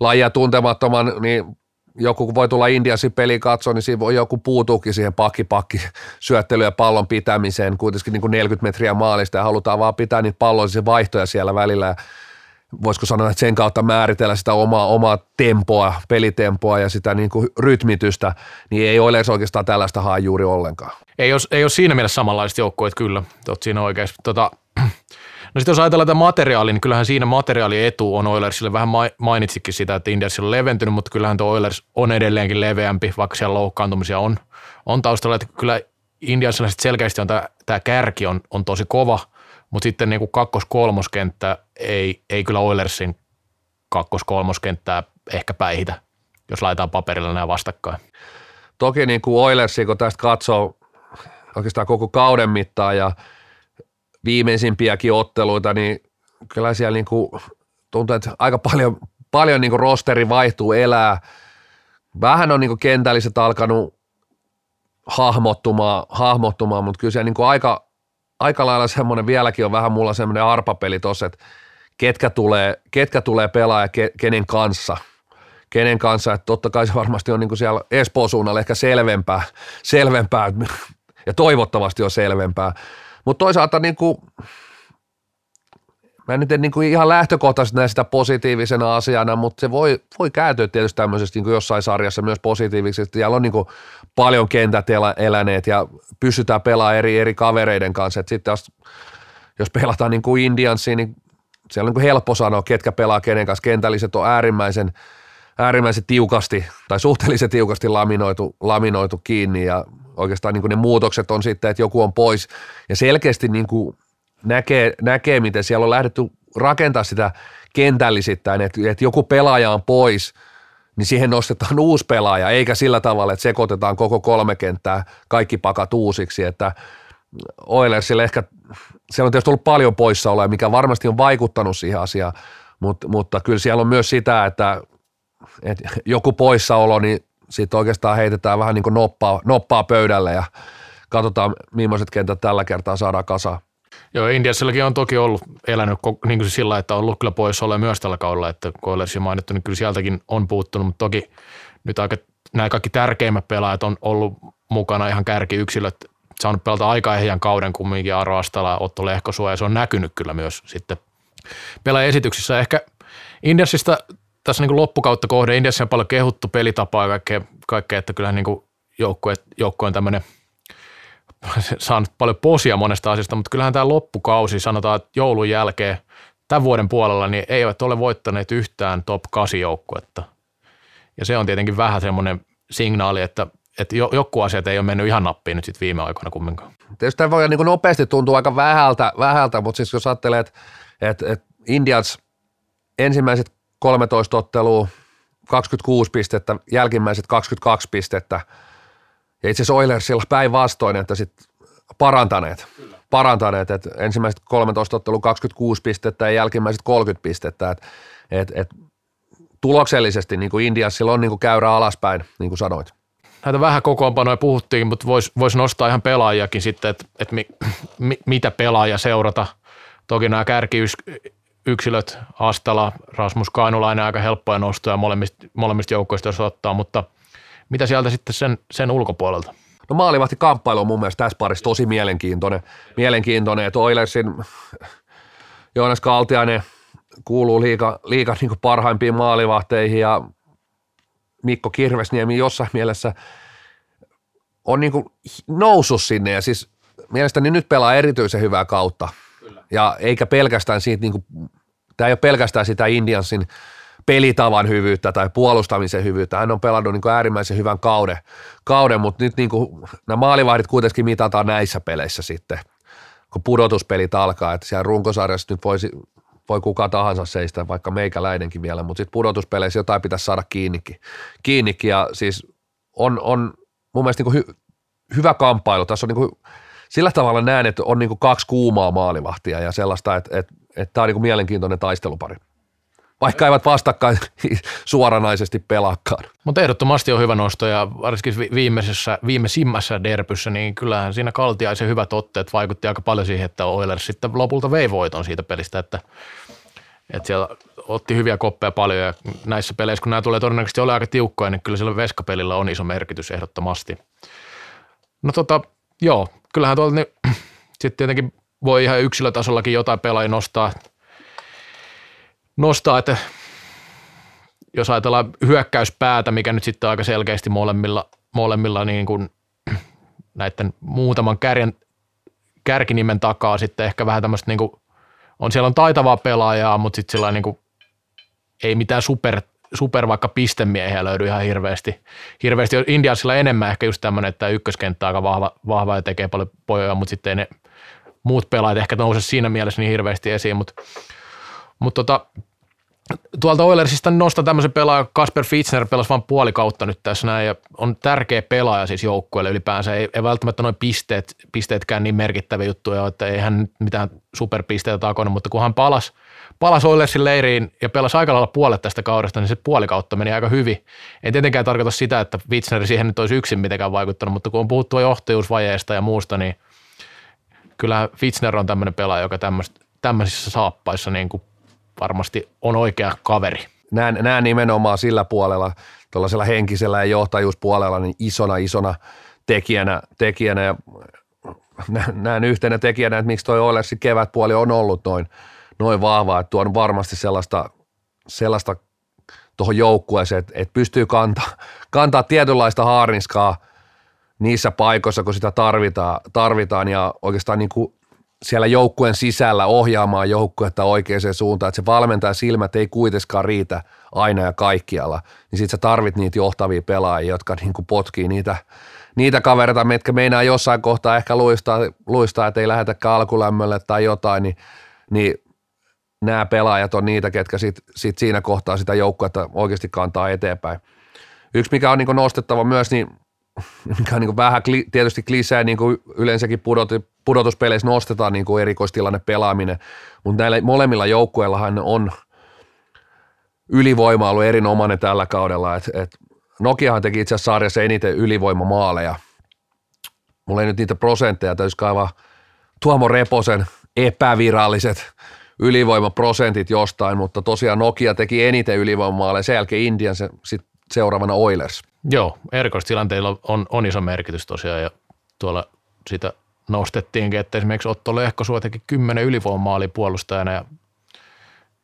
lajia tuntemattoman, niin joku voi tulla Indiansin peliin katsoa, niin siinä voi joku puutuukin siihen pakki syöttelyyn ja pallon pitämiseen, kuitenkin niin kuin 40 metriä maalista ja halutaan vaan pitää niitä pallollisia vaihtoja siellä välillä. Voisiko sanoa, että sen kautta määritellä sitä omaa tempoa, pelitempoa ja sitä niin kuin rytmitystä, niin ei ole oikeastaan tällaista hae juuri ollenkaan. Ei ole siinä mielessä samanlaiset joukkueet, kyllä, olet siinä oikeassa. No sitten jos ajatellaan tätä materiaalia, niin kyllähän siinä materiaalietu on Oilersille. Vähän mainitsikin sitä, että Indiansilla on leventynyt, mutta kyllähän tuo Oilers on edelleenkin leveämpi, vaikka siellä loukkaantumisia on taustalla. Että kyllä Indiansilla selkeästi on tämä kärki on tosi kova. Mutta sitten niin kakkos-kolmoskenttä ei kyllä Oilersin kakkos-kolmoskenttää ehkä päihitä, jos laitetaan paperilla nämä vastakkain. Toki niin kuin Oilersia, kun tästä katsoo oikeastaan koko kauden mittaan ja viimeisimpiäkin otteluita, niin kyllä siellä niin kuin tuntuu, että aika paljon niin kuin rosteri vaihtuu, elää. Vähän on niin kuin kentälliset alkanut hahmottumaan, mutta kyllä siellä niin kuin aika lailla semmoinen, vieläkin on vähän mulla semmoinen arpapeli tossa, että ketkä tulee pelaa ja kenen kanssa, että totta kai se varmasti on niinku siellä Espoon suunnalla ehkä selvempää ja toivottavasti on selvempää, mutta toisaalta niinku, mä nyt en niinku ihan lähtökohtaisesti näe sitä positiivisena asiana, mutta se voi kääntyä tietysti tämmöisesti niinku jossain sarjassa myös positiivisesti. Siellä on niinku paljon kentät eläneet ja pystytään pelaamaan eri kavereiden kanssa. Et sitten jos pelataan niinku Indiansiin, niin siellä on niinku helppo sanoa, ketkä pelaa kenen kanssa. Kentälliset on äärimmäisen tiukasti tai suhteellisen tiukasti laminoitu kiinni ja oikeastaan niinku ne muutokset on sitten, että joku on pois ja selkeästi niinku näkee, miten siellä on lähdetty rakentaa sitä kentällisittäin, että joku pelaaja on pois, niin siihen nostetaan uusi pelaaja, eikä sillä tavalla, että sekoitetaan koko kolme kenttää, kaikki pakat uusiksi, että Oilersille ehkä, siellä on tietysti ollut paljon poissaoloja, mikä varmasti on vaikuttanut siihen asiaan, mutta kyllä siellä on myös sitä, että joku poissaolo, niin sitten oikeastaan heitetään vähän niin kuin noppaa pöydälle ja katsotaan, millaiset kentät tällä kertaa saadaan kasaan. Joo, Indiassakin on toki ollut elänyt niin kuin sillä, että on ollut kyllä poissaoloja myös tällä kaudella, että kun Oilersia mainittu, niin kyllä sieltäkin on puuttunut, mutta toki nyt nämä kaikki tärkeimmät pelaajat on ollut mukana ihan kärkiyksilöt, saanut pelata aika ehjän kauden kumminkin, Aaro Astala, Otto Lehkosuoja, ja se on näkynyt kyllä myös sitten pelaajaesityksissä. Ehkä Indiassista tässä niin kuin loppukautta kohde, Indiassa on paljon kehuttu pelitapaa ja kaikkea, että kyllähän niin kuin joukko on tämmöinen, saanut paljon posia monesta asiasta, mutta kyllähän tämä loppukausi, sanotaan, että joulun jälkeen tämän vuoden puolella, niin eivät ole voittaneet yhtään top 8-joukkuetta. Ja se on tietenkin vähän semmoinen signaali, että joku asiat ei ole mennyt ihan nappiin nyt sitten viime aikoina kumminkaan. Tietysti tämä voi niin nopeasti tuntua aika vähältä, mutta siis jos ajattelee, että Indians ensimmäiset 13 ottelua 26 pistettä, jälkimmäiset 22 pistettä, ja itse asiassa Oilersilla päinvastoin, että sitten Parantaneet. Et ensimmäiset 13 ottelua 26 pistettä ja jälkimmäiset 30 pistettä. Et tuloksellisesti niin kuin Indiansilla on niin kuin käyrä alaspäin, niin kuin sanoit. Näitä vähän kokoonpanoja puhuttiin, mutta vois nostaa ihan pelaajakin sitten, että mitä pelaajia seurata. Toki nämä kärkiyksilöt, Astala, Rasmus Kainulainen, aika helppoja nostoja molemmista joukkoista, jos ottaa, mutta mitä sieltä sitten sen ulkopuolelta? No maalivahti kamppailu on mun mielestä tässä parissa tosi mielenkiintoinen, että Oilersin Joonas Kaltiainen kuuluu liigan niin kuin parhaimpiin maalivahteihin ja Mikko Kirvesniemi jossain mielessä on niin kuin noussut sinne ja siis mielestäni nyt pelaa erityisen hyvää kautta. Kyllä. Ja eikä pelkästään siitä, niin kuin, tämä ei ole pelkästään sitä Indiansin pelitavan hyvyyttä tai puolustamisen hyvyyttä. Hän on pelannut niin kuin äärimmäisen hyvän kauden, mutta nyt niin kuin, nämä maalivahdit kuitenkin mitataan näissä peleissä sitten, kun pudotuspelit alkaa. Että siellä runkosarjassa nyt voi kuka tahansa seistä, vaikka meikäläinenkin vielä, mutta sitten pudotuspeleissä jotain pitäisi saada kiinnikin ja siis on mun mielestä niin kuin hyvä kamppailu. Tässä on niin kuin, sillä tavalla näen, että on niin kuin kaksi kuumaa maalivahtia ja sellaista, että tämä on niin kuin mielenkiintoinen taistelupari. Vaikka eivät vastakkain suoranaisesti pelaakaan. Mutta ehdottomasti on hyvä nosto ja varsinkin viimeisimmässä derbyssä, niin kyllähän siinä Kaltiaisen hyvät otteet vaikutti aika paljon siihen, että Oilers sitten lopulta vei voiton siitä pelistä, että siellä otti hyviä koppeja paljon ja näissä peleissä, kun nämä tulee todennäköisesti ole aika tiukkoja, niin kyllä sillä veskapelillä on iso merkitys ehdottomasti. No joo, kyllähän tuolta niin, sitten tietenkin voi ihan yksilötasollakin jotain pelaajia nostaa, että jos ajatellaan hyökkäyspäätä, mikä nyt sitten aika selkeästi molemmilla niin kuin näiden muutaman kärkinimen takaa sitten ehkä vähän tämmöistä niin kuin, siellä on taitavaa pelaajaa, mutta sitten sillä niin kuin ei mitään super vaikka pistemiehiä löydy ihan hirveästi. Indiansilla enemmän ehkä just tämmöinen, että ykköskenttä aika vahva ja tekee paljon pojoja, mutta sitten ne muut pelaajat ehkä nouse siinä mielessä niin hirveästi esiin, mutta tuolta Oilersista nostan tämmöisen pelaajan, Kasper Fichtner pelasi vain puoli kautta nyt tässä näin, ja on tärkeä pelaaja siis joukkueelle ylipäänsä, ei välttämättä noin pisteetkään niin merkittäviä juttuja, että ei hän mitään superpisteitä takona, mutta kun hän palasi Oilersin leiriin ja pelasi aika lailla puolet tästä kaudesta, niin se puoli kautta meni aika hyvin. Ei tietenkään tarkoita sitä, että Fichtner siihen nyt olisi yksin mitenkään vaikuttanut, mutta kun on puhuttu johtajuusvajeesta ja muusta, niin kyllähän Fichtner on tämmöinen pelaaja, joka tämmöisissä saappaissa niin kuin varmasti on oikea kaveri. Näen nimenomaan sillä puolella, tuollaisella henkisellä ja johtajuuspuolella niin isona tekijänä ja näen yhtenä tekijänä, että miksi toi Oilersin kevätpuoli on ollut noin vahvaa, että tuo on varmasti sellaista tuohon joukkueeseen, että pystyy kantaa tietynlaista haarniskaa niissä paikoissa, kun sitä tarvitaan ja oikeastaan niin kuin siellä joukkueen sisällä ohjaamaan joukkuetta oikeaan suuntaan, että se valmentajan silmät ei kuitenkaan riitä aina ja kaikkialla, niin sit sä tarvit niitä johtavia pelaajia, jotka niinku potkii niitä kavereita, mitkä meinaa jossain kohtaa ehkä luistaa, että ei lähetäkään alkulämmölle tai jotain, niin nämä pelaajat on niitä, ketkä sit siinä kohtaa sitä joukkuetta oikeasti kantaa eteenpäin. Yksi, mikä on niinku nostettava myös, niin mikä on niin kuin vähän tietysti klisee, niin kuin yleensäkin pudotuspeleissä nostetaan niin kuin erikoistilanne pelaaminen, mutta näillä molemmilla joukkueillahan on ylivoima ollut erinomainen tällä kaudella. Et Nokiahan teki itse asiassa sarjassa eniten ylivoimamaaleja. Mulla ei nyt niitä prosentteja, täytyisi kaivaa Tuomo Reposen epäviralliset ylivoimaprosentit jostain, mutta tosiaan Nokia teki eniten ylivoimamaaleja, sen jälkeen Indian sitten seuraavana Oilers. Joo, erikoistilanteilla on iso merkitys tosiaan ja tuolla sitä nostettiinkin, että esimerkiksi Otto Lehkosuoja teki 10 ylivoimaalia puolustajana ja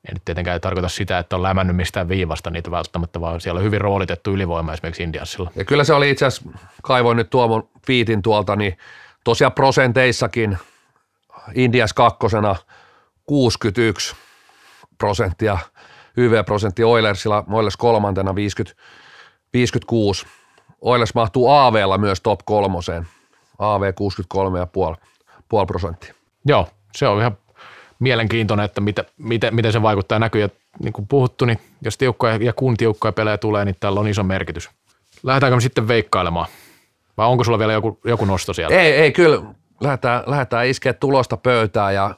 ei nyt tietenkään tarkoita sitä, että on lämännyt mistään viivasta niitä välttämättä, vaan siellä on hyvin roolitettu ylivoima esimerkiksi Indiansilla. Ja kyllä se oli itse asiassa, kaivoin nyt Tuomon fiitin tuolta, niin tosiaan prosenteissakin Indians kakkosena 61%, YV-prosentti Oilersilla, Oilers kolmantena 56. Oilers mahtuu AV:lla myös top kolmoseen. AV 63,5%. Joo, se on ihan mielenkiintoinen, että miten se vaikuttaa ja näkyy. Ja niin kuin puhuttu, niin jos tiukkoja ja kun tiukkoja pelejä tulee, niin tällä on iso merkitys. Lähdetäänkö me sitten veikkailemaan? Vai onko sulla vielä joku nosto siellä? Ei, kyllä. Lähdetään iskeä tulosta pöytään ja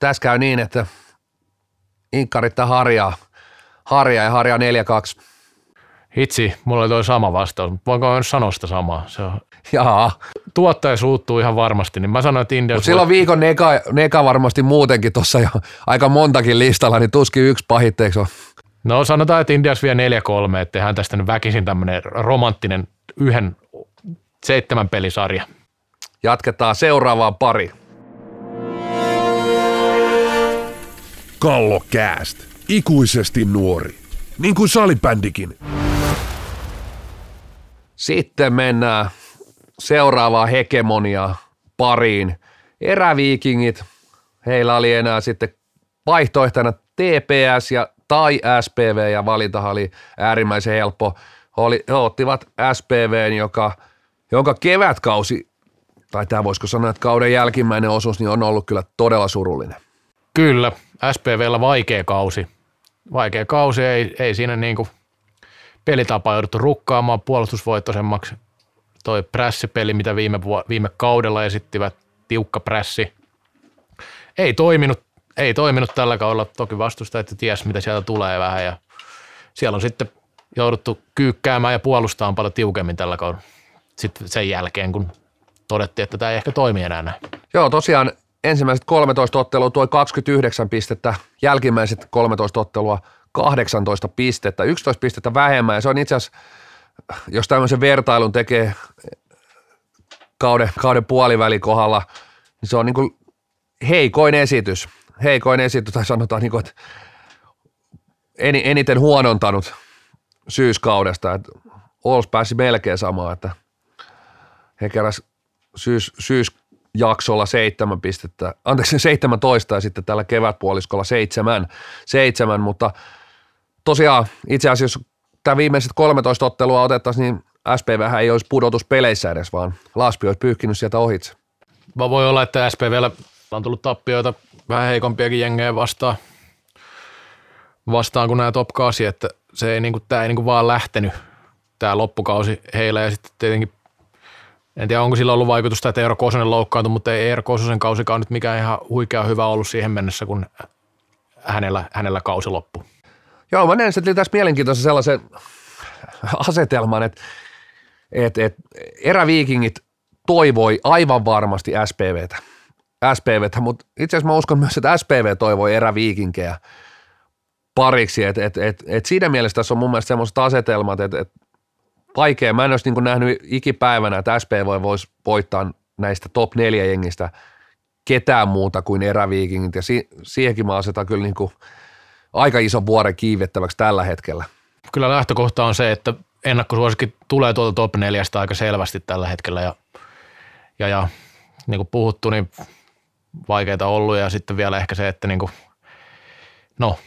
tässä käy niin, että inkkarittaa harjaa ja harjaa 4-2. Hitsi, mulla oli toi sama vastaus, mutta voinko nyt sanoa sitä samaa? Jaa. Tuottaja suuttuu ihan varmasti, niin mä sanoin, että Indians... Mutta silloin viikon neka varmasti muutenkin tuossa ja aika montakin listalla, niin tuskin yksi pahitteeksi on. No sanotaan, että Indians vie 4-3, että tehdään tästä nyt väkisin tämmöinen romanttinen 1-7 pelisarja. Jatketaan seuraavaan pari. Kallocast. Ikuisesti nuori. Niin kuin salibändikin. Sitten mennään seuraavaan hegemonia pariin. Eräviikingit. Heillä oli enää sitten vaihtoehtona TPS ja tai SPV ja valinta oli äärimmäisen helppo. He ottivat SPVn, jonka kevätkausi, tai tämä voisiko sanoa, että kauden jälkimmäinen osuus niin on ollut kyllä todella surullinen. Kyllä, SPVllä vaikea kausi. Vaikea kausi, ei siinä niinku pelitapaa jouduttu rukkaamaan puolustusvoittoisemmaksi. Toi prässipeli, mitä viime kaudella esittivät, tiukka prässi, ei toiminut tällä kaudella. Toki vastustajat ties, mitä sieltä tulee vähän ja siellä on sitten jouduttu kyykkäämään ja puolustamaan paljon tiukemmin tällä kaudella. Sitten sen jälkeen, kun todettiin, että tämä ei ehkä toimi enää näin. Joo, tosiaan ensimmäiset 13 ottelua tuo 29 pistettä, jälkimmäiset 13 ottelua 18 pistettä, 11 pistettä vähemmän. Ja se on itse asiassa, jos tämmöisen vertailun tekee kauden puolivälikohdalla, niin se on niin kuin heikoin esitys, tai sanotaan niin kuin, että eniten huonontanut syyskaudesta. Että Ols pääsi melkein samaan, että he keräsivät syysjaksolla 17 ja sitten tällä kevätpuoliskolla 7, mutta tosiaan itse asiassa, jos tämä viimeiset 13 ottelua otettaisiin, niin SPV ei olisi pudotuspeleissä edes, vaan Laspi olisi pyyhkinyt sieltä ohitse. Vaan voi olla, että SPVllä on tullut tappioita vähän heikompiakin jengejä vastaan kuin nämä top 8, että se ei, niin kuin, tämä ei niin kuin vaan lähtenyt tämä loppukausi heillä ja sitten tietenkin en tiedä, onko sillä ollut vaikutusta, että Eero Kosonen loukkaantui, mutta ei Eero Kososen kausikaan nyt mikään ihan huikea hyvä ollut siihen mennessä, kun hänellä kausi loppui. Joo, mä näen sitten tässä mielenkiintoisen sellaisen asetelman, että eräviikingit toivoi aivan varmasti SPVtä, mutta itse asiassa mä uskon myös, että SPV toivoi eräviikinkejä pariksi, että siinä mielessä tässä on mun mielestä semmoiset asetelmat, että vaikea. Mä en olisi niin nähnyt ikipäivänä, että SPV voisi voittaa näistä top 4 jengistä ketään muuta kuin eräviikingit. Ja siihenkin mä asetan kyllä niin kuin aika ison vuoren kiivettäväksi tällä hetkellä. Kyllä lähtökohta on se, että ennakkosuosikin tulee tuolta top 4:stä aika selvästi tällä hetkellä. Ja niin kuin puhuttu, niin vaikeita ollut. Ja sitten vielä ehkä se, että niin kuin, no...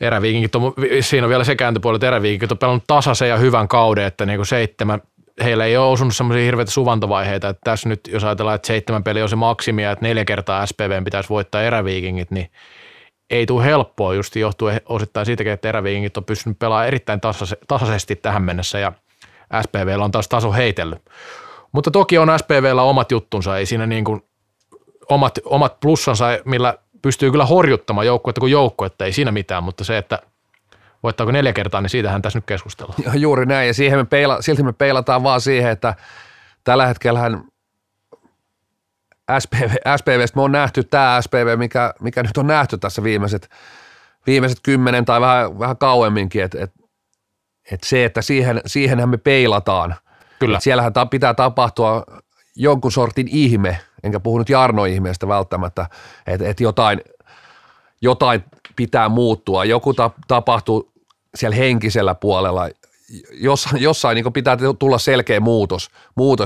Eräviikingit on, siinä on vielä se kääntöpuoli, että eräviikingit on pelannut tasaisen ja hyvän kauden, että niin kuin 7, heillä ei ole osunut semmoisia hirveitä suvantovaiheita, että tässä nyt jos ajatellaan, että 7 peli on se maksimia, että 4 kertaa SPVn pitäisi voittaa eräviikingit, niin ei tule helppoa, just johtuu osittain siitäkin, että eräviikingit on pystynyt pelaamaan erittäin tasaisesti tähän mennessä ja SPVllä on taas taso heitellyt. Mutta toki on SPVllä omat juttunsa, ei siinä niin kuin omat plussansa, millä pystyy kyllä horjuttamaan joukkuetta kuin joukkuetta, ei siinä mitään, mutta se, että voittaako 4 kertaa, niin siitähän tässä nyt keskustellaan. Joo, juuri näin, ja siihen silti me peilataan vaan siihen, että tällä hetkellähän SPVstä me on nähty tämä SPV, mikä nyt on nähty tässä viimeiset 10 tai vähän kauemminkin, että siihenhän me peilataan. Kyllä. Et siellähän pitää tapahtua jonkun sortin ihme, enkä puhu nyt Jarno-ihmeestä välttämättä, että jotain pitää muuttua. Joku tapahtuu siellä henkisellä puolella. Jossain niin pitää tulla selkeä muutos,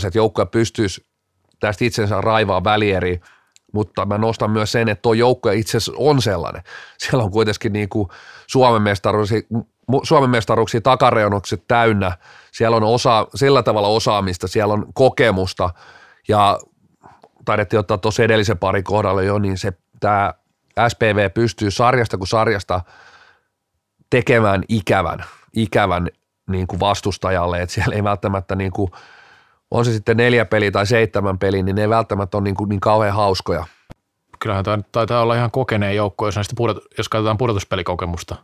että joukkoja pystyisi tästä itsensä raivaa välieriin, mutta mä nostan myös sen, että tuo joukkoja itse asiassa on sellainen. Siellä on kuitenkin niin kuin Suomen mestaruuksia takareunukset täynnä. Siellä on sillä tavalla osaamista, siellä on kokemusta ja taidettiin ottaa tuossa edellisen parin kohdalla jo, niin tämä SPV pystyy sarjasta kuin sarjasta tekemään ikävän niin kuin vastustajalle, että siellä ei välttämättä niin kuin on se sitten 4 peliä tai 7 peliä, niin ne ei välttämättä ole niin kauhean hauskoja. Kyllähän tämä taitaa olla ihan kokeneen joukko, jos katsotaan pudotuspelikokemusta.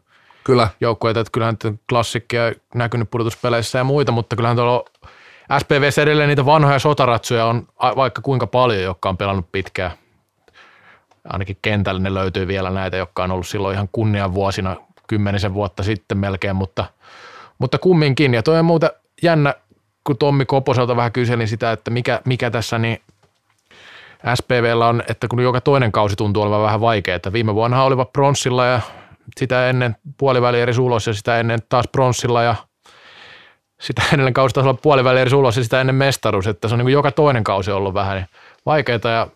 Kyllä. Joukkueita, että kyllähän klassikkia näkynyt pudotuspeleissä ja muita, mutta kyllähän tuolla SPV:ssä edelleen niitä vanhoja sotaratsuja on vaikka kuinka paljon, jotka on pelannut pitkään. Ainakin kentällä ne löytyy vielä näitä, jotka on ollut silloin ihan kunnianvuosina 10 vuotta sitten melkein, mutta kumminkin. Ja toi on muuten jännä, kun Tommi Koposelta vähän kyselin sitä, että mikä tässä niin SPV:llä on, että kun joka toinen kausi tuntuu olevan vähän vaikea, että viime vuonna olivat pronssilla ja sitä ennen puoliväliä eri suulossa ja sitä ennen taas pronssilla ja sitä ennen kausi taas olla puoliväliä eri suulossa ja sitä ennen mestaruus, että se on niin kuin joka toinen kausi ollut vähän niin vaikeaa ja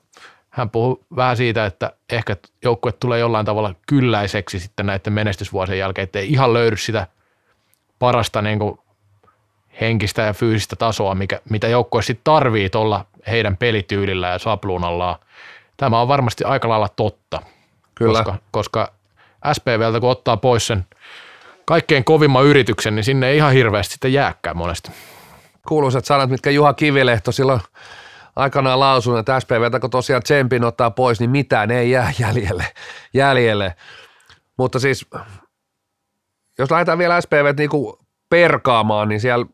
hän puhui vähän siitä, että ehkä joukkue tulee jollain tavalla kylläiseksi sitten näiden menestysvuosien jälkeen, ettei ihan löydy sitä parasta niin kuin henkistä ja fyysistä tasoa, mitä joukkue sitten tarvii tuolla heidän pelityylillä ja sapluunallaan. Tämä on varmasti aika lailla totta, kyllä. Koska SPVltä kun ottaa pois sen kaikkein kovimman yrityksen, niin sinne ei ihan hirveästi sitten jääkään monesti. Kuuluisat sanat, mitkä Juha Kivilehto silloin aikanaan lausun, että SPVltä kun tosiaan tsempin ottaa pois, niin mitään ei jää jäljelle. Mutta siis, jos lähdetään vielä SPVt niinku perkaamaan, niin siellä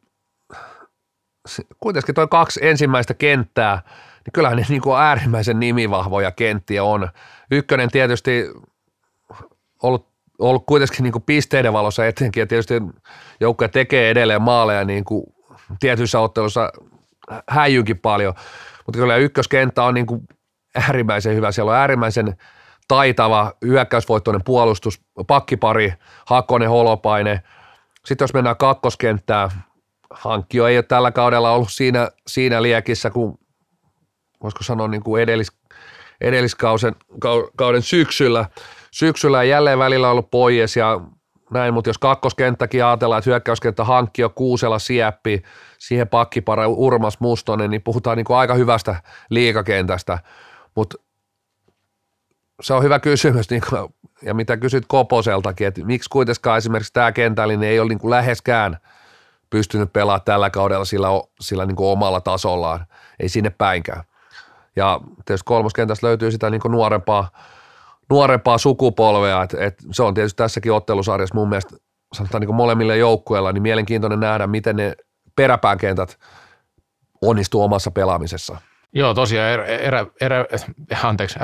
kuitenkin toi 2 ensimmäistä kenttää, niin kyllähän ne niinku äärimmäisen nimivahvoja kenttiä on. Ykkönen tietysti ollut kuitenkin niinku pisteiden valossa etenkin, ja tietysti joukkoja tekee edelleen maaleja niinku tietyissä ottelussa häijynkin paljon, mutta kyllä ykköskenttä on niinku äärimmäisen hyvä, siellä on äärimmäisen taitava hyökkäysvoittoinen puolustus, pakkipari, Hakonen, Holopainen. Sitten jos mennään kakkoskenttään, Hankkio ei ole tällä kaudella ollut siinä liekissä, kun voisiko sanoa niin kuin edelliskauden syksyllä jälleen välillä ollut pois ja näin, mutta jos kakkoskenttäkin ajatellaan, että hyökkäyskenttä Hankkio, Kuusela, Sieppi, siihen pakkipara Urmas, Mustonen, niin puhutaan niin kuin aika hyvästä liigakentästä, mutta se on hyvä kysymys, niin kuin, ja mitä kysyt Koposeltakin, että miksi kuitenkaan esimerkiksi tämä kentällinen ei ole niin kuin läheskään pystynyt pelaamaan tällä kaudella sillä niin kuin omalla tasollaan, ei sinne päinkään. Ja tietysti kolmoskentässä löytyy sitä niin kuin nuorempaa sukupolvea, että se on tietysti tässäkin ottelusarjassa mun mielestä sanotaan niin kuin molemmille joukkueilla, niin mielenkiintoinen nähdä, miten ne peräpään kentät onnistuu omassa pelaamisessa. Joo, tosiaan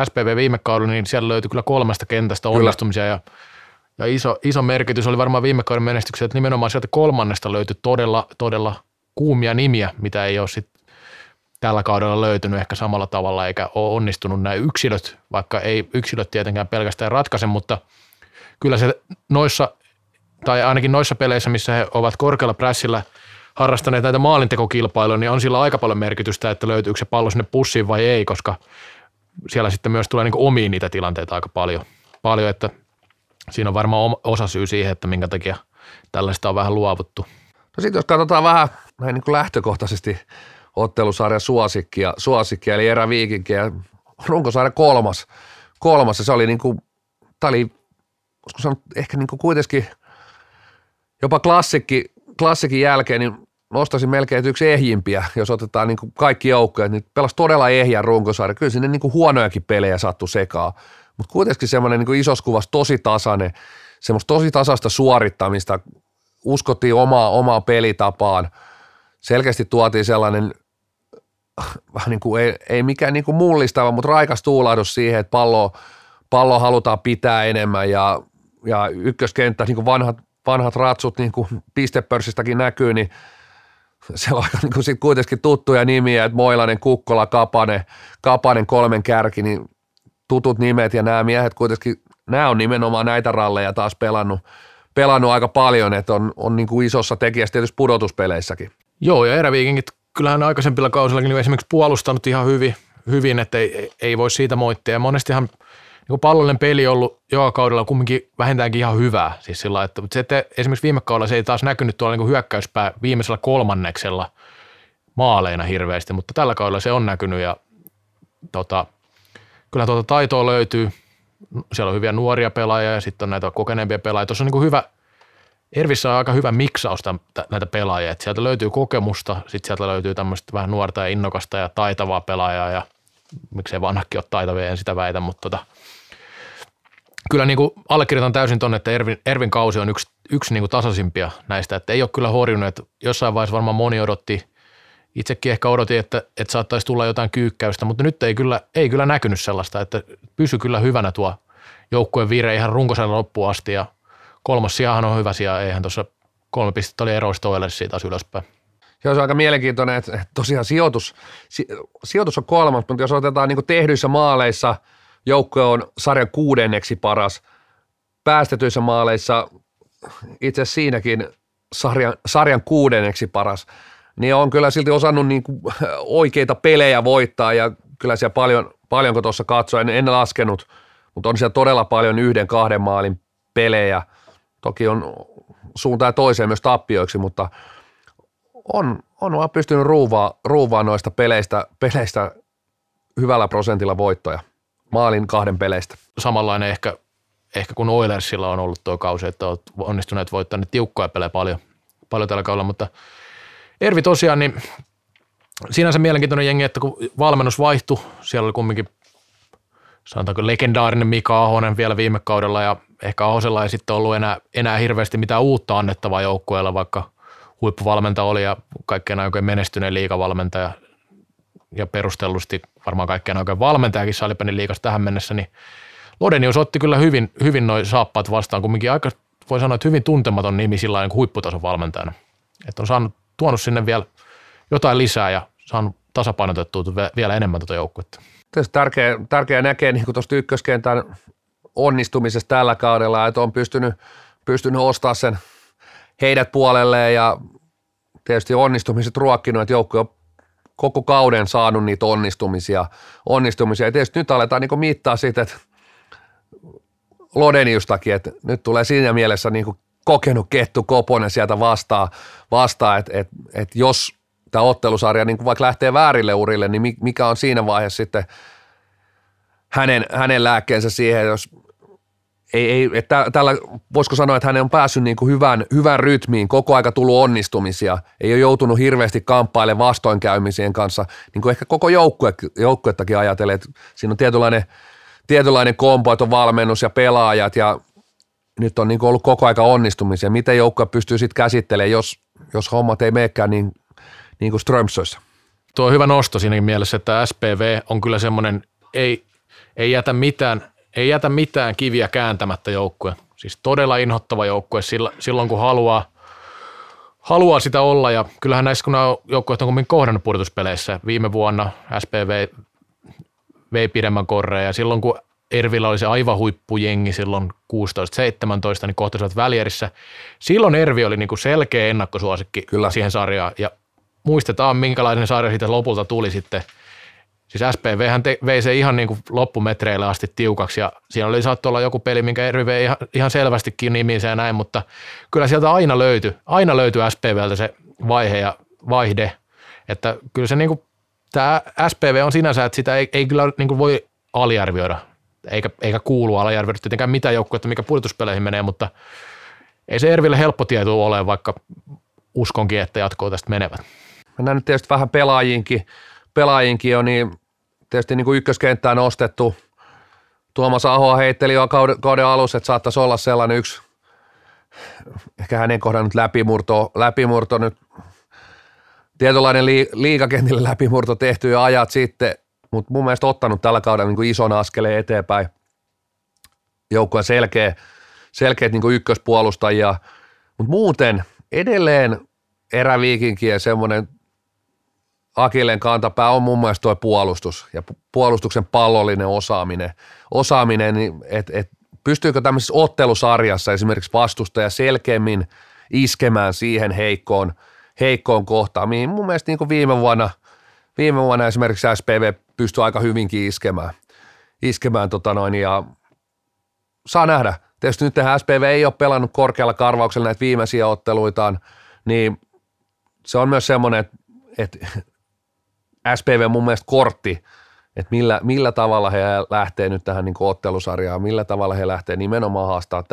SPV viime kaudella, niin siellä löytyi kyllä 3 kentästä onnistumisia ja iso merkitys oli varmaan viime kauden menestyksessä, että nimenomaan sieltä 3. löytyi todella kuumia nimiä, mitä ei ole sitten tällä kaudella löytynyt ehkä samalla tavalla eikä ole onnistunut nämä yksilöt, vaikka ei yksilöt tietenkään pelkästään ratkaise, mutta kyllä se noissa tai ainakin noissa peleissä, missä he ovat korkealla prässillä harrastaneet näitä maalintekokilpailuja, niin on sillä aika paljon merkitystä, että löytyykö se pallo sinne pussiin vai ei, koska siellä sitten myös tulee niin kuin omiin niitä tilanteita aika paljon, että siinä on varmaan osa syy siihen, että minkä takia tällaista on vähän luovuttu. No sitten jos katsotaan vähän näin niin kuin lähtökohtaisesti ottelusarja suosikkia eli eräviikinki ja runkosarja kolmas ja se oli niin kuin, tämä oli ehkä niin kuin kuitenkin jopa klassikin jälkeen, niin nostaisin melkein, että yksi ehjimpiä, jos otetaan niin kuin kaikki joukkoja, niin pelasi todella ehjän runkosarja. Kyllä sinne niin kuin huonojakin pelejä sattui sekaan, mutta kuitenkin semmoinen niin kuin isossa kuvassa tosi tasainen, semmoista tosi tasasta suorittamista, uskottiin omaa pelitapaan, selkeästi tuotiin sellainen, vähän niin kuin ei mikään niin kuin mullistava, mutta raikas tuulahdus siihen, että pallo halutaan pitää enemmän ja ykköskenttä, niin kuin vanhat ratsut, niin kuin pistepörssistäkin näkyy, niin siellä on aika niin kuin sit kuitenkin tuttuja nimiä, että Moilainen, Kukkola, Kapanen 3 kärki, niin tutut nimet ja nämä miehet kuitenkin, nämä on nimenomaan näitä ralleja taas pelannut aika paljon, että on niin kuin isossa tekijässä tietysti pudotuspeleissäkin. Joo, ja eräviikinkit kyllähän aikaisempilla kausillakin on esimerkiksi puolustanut ihan hyvin, että ei voi siitä moittia. Ja monestihan niin pallollinen peli on ollut joka kaudella kumminkin vähintäänkin ihan hyvää. Siis sillä, mutta se, että esimerkiksi viime kaudella se ei taas näkynyt tuolla niin hyökkäyspää viimeisellä 3. maaleina hirveästi, mutta tällä kaudella se on näkynyt. Ja kyllä taitoa löytyy. Siellä on hyviä nuoria pelaajia ja sitten on näitä kokeneempia pelaajia. Tuossa on niin hyvä Ervissä on aika hyvä miksaus näitä pelaajia. Et sieltä löytyy kokemusta, sitten sieltä löytyy tämmöistä vähän nuorta ja innokasta ja taitavaa pelaajaa ja miksei vanhakin ole taitavia, en sitä väitä, mutta kyllä niin kuin allekirjoitan täysin tuonne, että Ervin kausi on yksi niin kuin tasaisimpia näistä, että ei ole kyllä horjunut, että jossain vaiheessa varmaan moni odotti, itsekin ehkä odotin, että saattaisi tulla jotain kyykkäystä, mutta nyt ei kyllä näkynyt sellaista, että pysy kyllä hyvänä tuo joukkueen vire ihan runkosarjan loppuun asti ja kolmas sijahan on hyvä sija, eihän tuossa 3 pistettä oli eroista Oilersiin taas ylöspäin. Se on aika mielenkiintoinen, että tosiaan sijoitus on kolmas, mutta jos otetaan niin kuin tehdyissä maaleissa joukkue on sarjan 6. paras, päästetyissä maaleissa itse siinäkin sarjan 6. paras, niin on kyllä silti osannut niin kuin oikeita pelejä voittaa ja kyllä siellä paljonko tuossa katsoa, en laskenut, mutta on siellä todella paljon 1-2 maalin pelejä. Toki on suuntaan toiseen myös tappioiksi, mutta on vaan pystynyt ruuvaa noista peleistä hyvällä prosentilla voittoja, maalin 2 peleistä. Samanlainen ehkä kun Oilersilla on ollut tuo kausi, että on onnistuneet voittamaan ne tiukkoja pelejä paljon tällä kaudella, mutta Ervi tosiaan, niin sinänsä mielenkiintoinen jengi, että kun valmennus vaihtui, siellä oli kumminkin sanotaanko legendaarinen Mika Ahonen vielä viime kaudella ja ehkä Ahosella ei sitten ollut enää hirveästi mitään uutta annettavaa joukkueella, vaikka huippuvalmentaja oli ja kaikkien aikojen menestyneen liigavalmentaja ja perustellusti varmaan kaikkien aikojen valmentajakin Salipänin liigassa tähän mennessä, niin Lodenius otti kyllä hyvin noi saappaat vastaan, kumminkin aika voi sanoa, että hyvin tuntematon nimi sillä lailla niin huipputason valmentajana, että on tuonut sinne vielä jotain lisää ja saanut tasapainotettua vielä enemmän tuota joukkuetta. Tärkeää näkee niin tuosta ykköskentän onnistumisesta tällä kaudella, että on pystynyt ostamaan sen heidät puolelleen ja tietysti onnistumiset ruokkinut, että joukkue on koko kauden saanut niitä onnistumisia. Ja tietysti nyt aletaan niin mittaa siitä, että Lodeniustakin, että nyt tulee siinä mielessä niin kokenut kettu Koponen sieltä vastaan että jos tämä ottelusarja niin vaikka lähtee väärille urille, niin mikä on siinä vaiheessa sitten hänen lääkkeensä siihen, jos tällä voisiko sanoa, että hänen on päässyt niin kuin hyvän rytmiin, koko aika tullut onnistumisia, ei ole joutunut hirveästi kamppailemaan vastoinkäymisien kanssa, niin kuin ehkä koko joukkuettakin ajatellen, että siinä on tietynlainen kompo, että on valmennus ja pelaajat ja nyt on niin kuin ollut koko aika onnistumisia. Miten joukkue pystyy sitten käsittelemään, jos hommat ei menekään niin kuin Strömsössä? Tuo on hyvä nosto siinäkin mielessä, että SPV on kyllä semmoinen, ei jätä mitään kiviä kääntämättä joukkue. Siis todella inhottava joukkue silloin, kun haluaa sitä olla. Ja kyllähän näissä, kun nämä joukkueet on kummin kohdannut pudotuspeleissä. Viime vuonna SPV vei pidemmän korreja ja silloin, kun Ervillä oli se aivan huippujengi silloin 16-17, niin kohtasivat välierissä. Silloin Ervi oli niinku selkeä ennakkosuosikki kyllä siihen sarjaan. Ja muistetaan, minkälainen sarja siitä lopulta tuli sitten. Siis SPVhän vei se ihan niinku loppumetreille asti tiukaksi ja siinä oli saattu olla joku peli, minkä Ervi vei ihan selvästikin nimiinsä ja näin, mutta kyllä sieltä aina löytyi SPVltä se vaihe ja vaihde. Että kyllä se niinku, tämä SPV on sinänsä, että sitä ei kyllä niinku voi aliarvioida. Eikä kuulu alajärveydestä tietenkään mitään joukkuetta, mikä pudotuspeleihin menee, mutta ei se Erville helppo tieto ole, vaikka uskonkin, että jatkoa tästä menevät. Mennään nyt tietysti vähän pelaajiinkin on, niin tietysti niin kuin ykköskenttään nostettu. Tuomas Ahoa heitteli jo kauden alussa, että saattaisi olla sellainen yksi, ehkä hänen kohdannut läpimurto nyt, tietynlainen liigakentille läpimurto tehty jo ajat sitten, mutta mun mielestä ottanut tällä kaudella niin ison askeleen eteenpäin. Joukkueen selkeät niin ykköspuolustajia, mutta muuten edelleen eräviikinkien semmoinen akilleen kantapää on mun mielestä tuo puolustus ja puolustuksen pallollinen osaaminen, niin että pystyykö tämmöisessä ottelusarjassa esimerkiksi vastustaja selkeämmin iskemään siihen heikkoon kohtaan, mihin mun mielestä niin viime vuonna esimerkiksi SPV pystyi aika hyvinkin iskemään ja saa nähdä. Tietysti nyt SPV ei ole pelannut korkealla karvauksella näitä viimeisiä otteluitaan, niin se on myös semmoinen, että SPV mun mielestä kortti, että millä tavalla he lähtee nyt tähän niin kuin ottelusarjaan, millä tavalla he lähtee nimenomaan haastaa.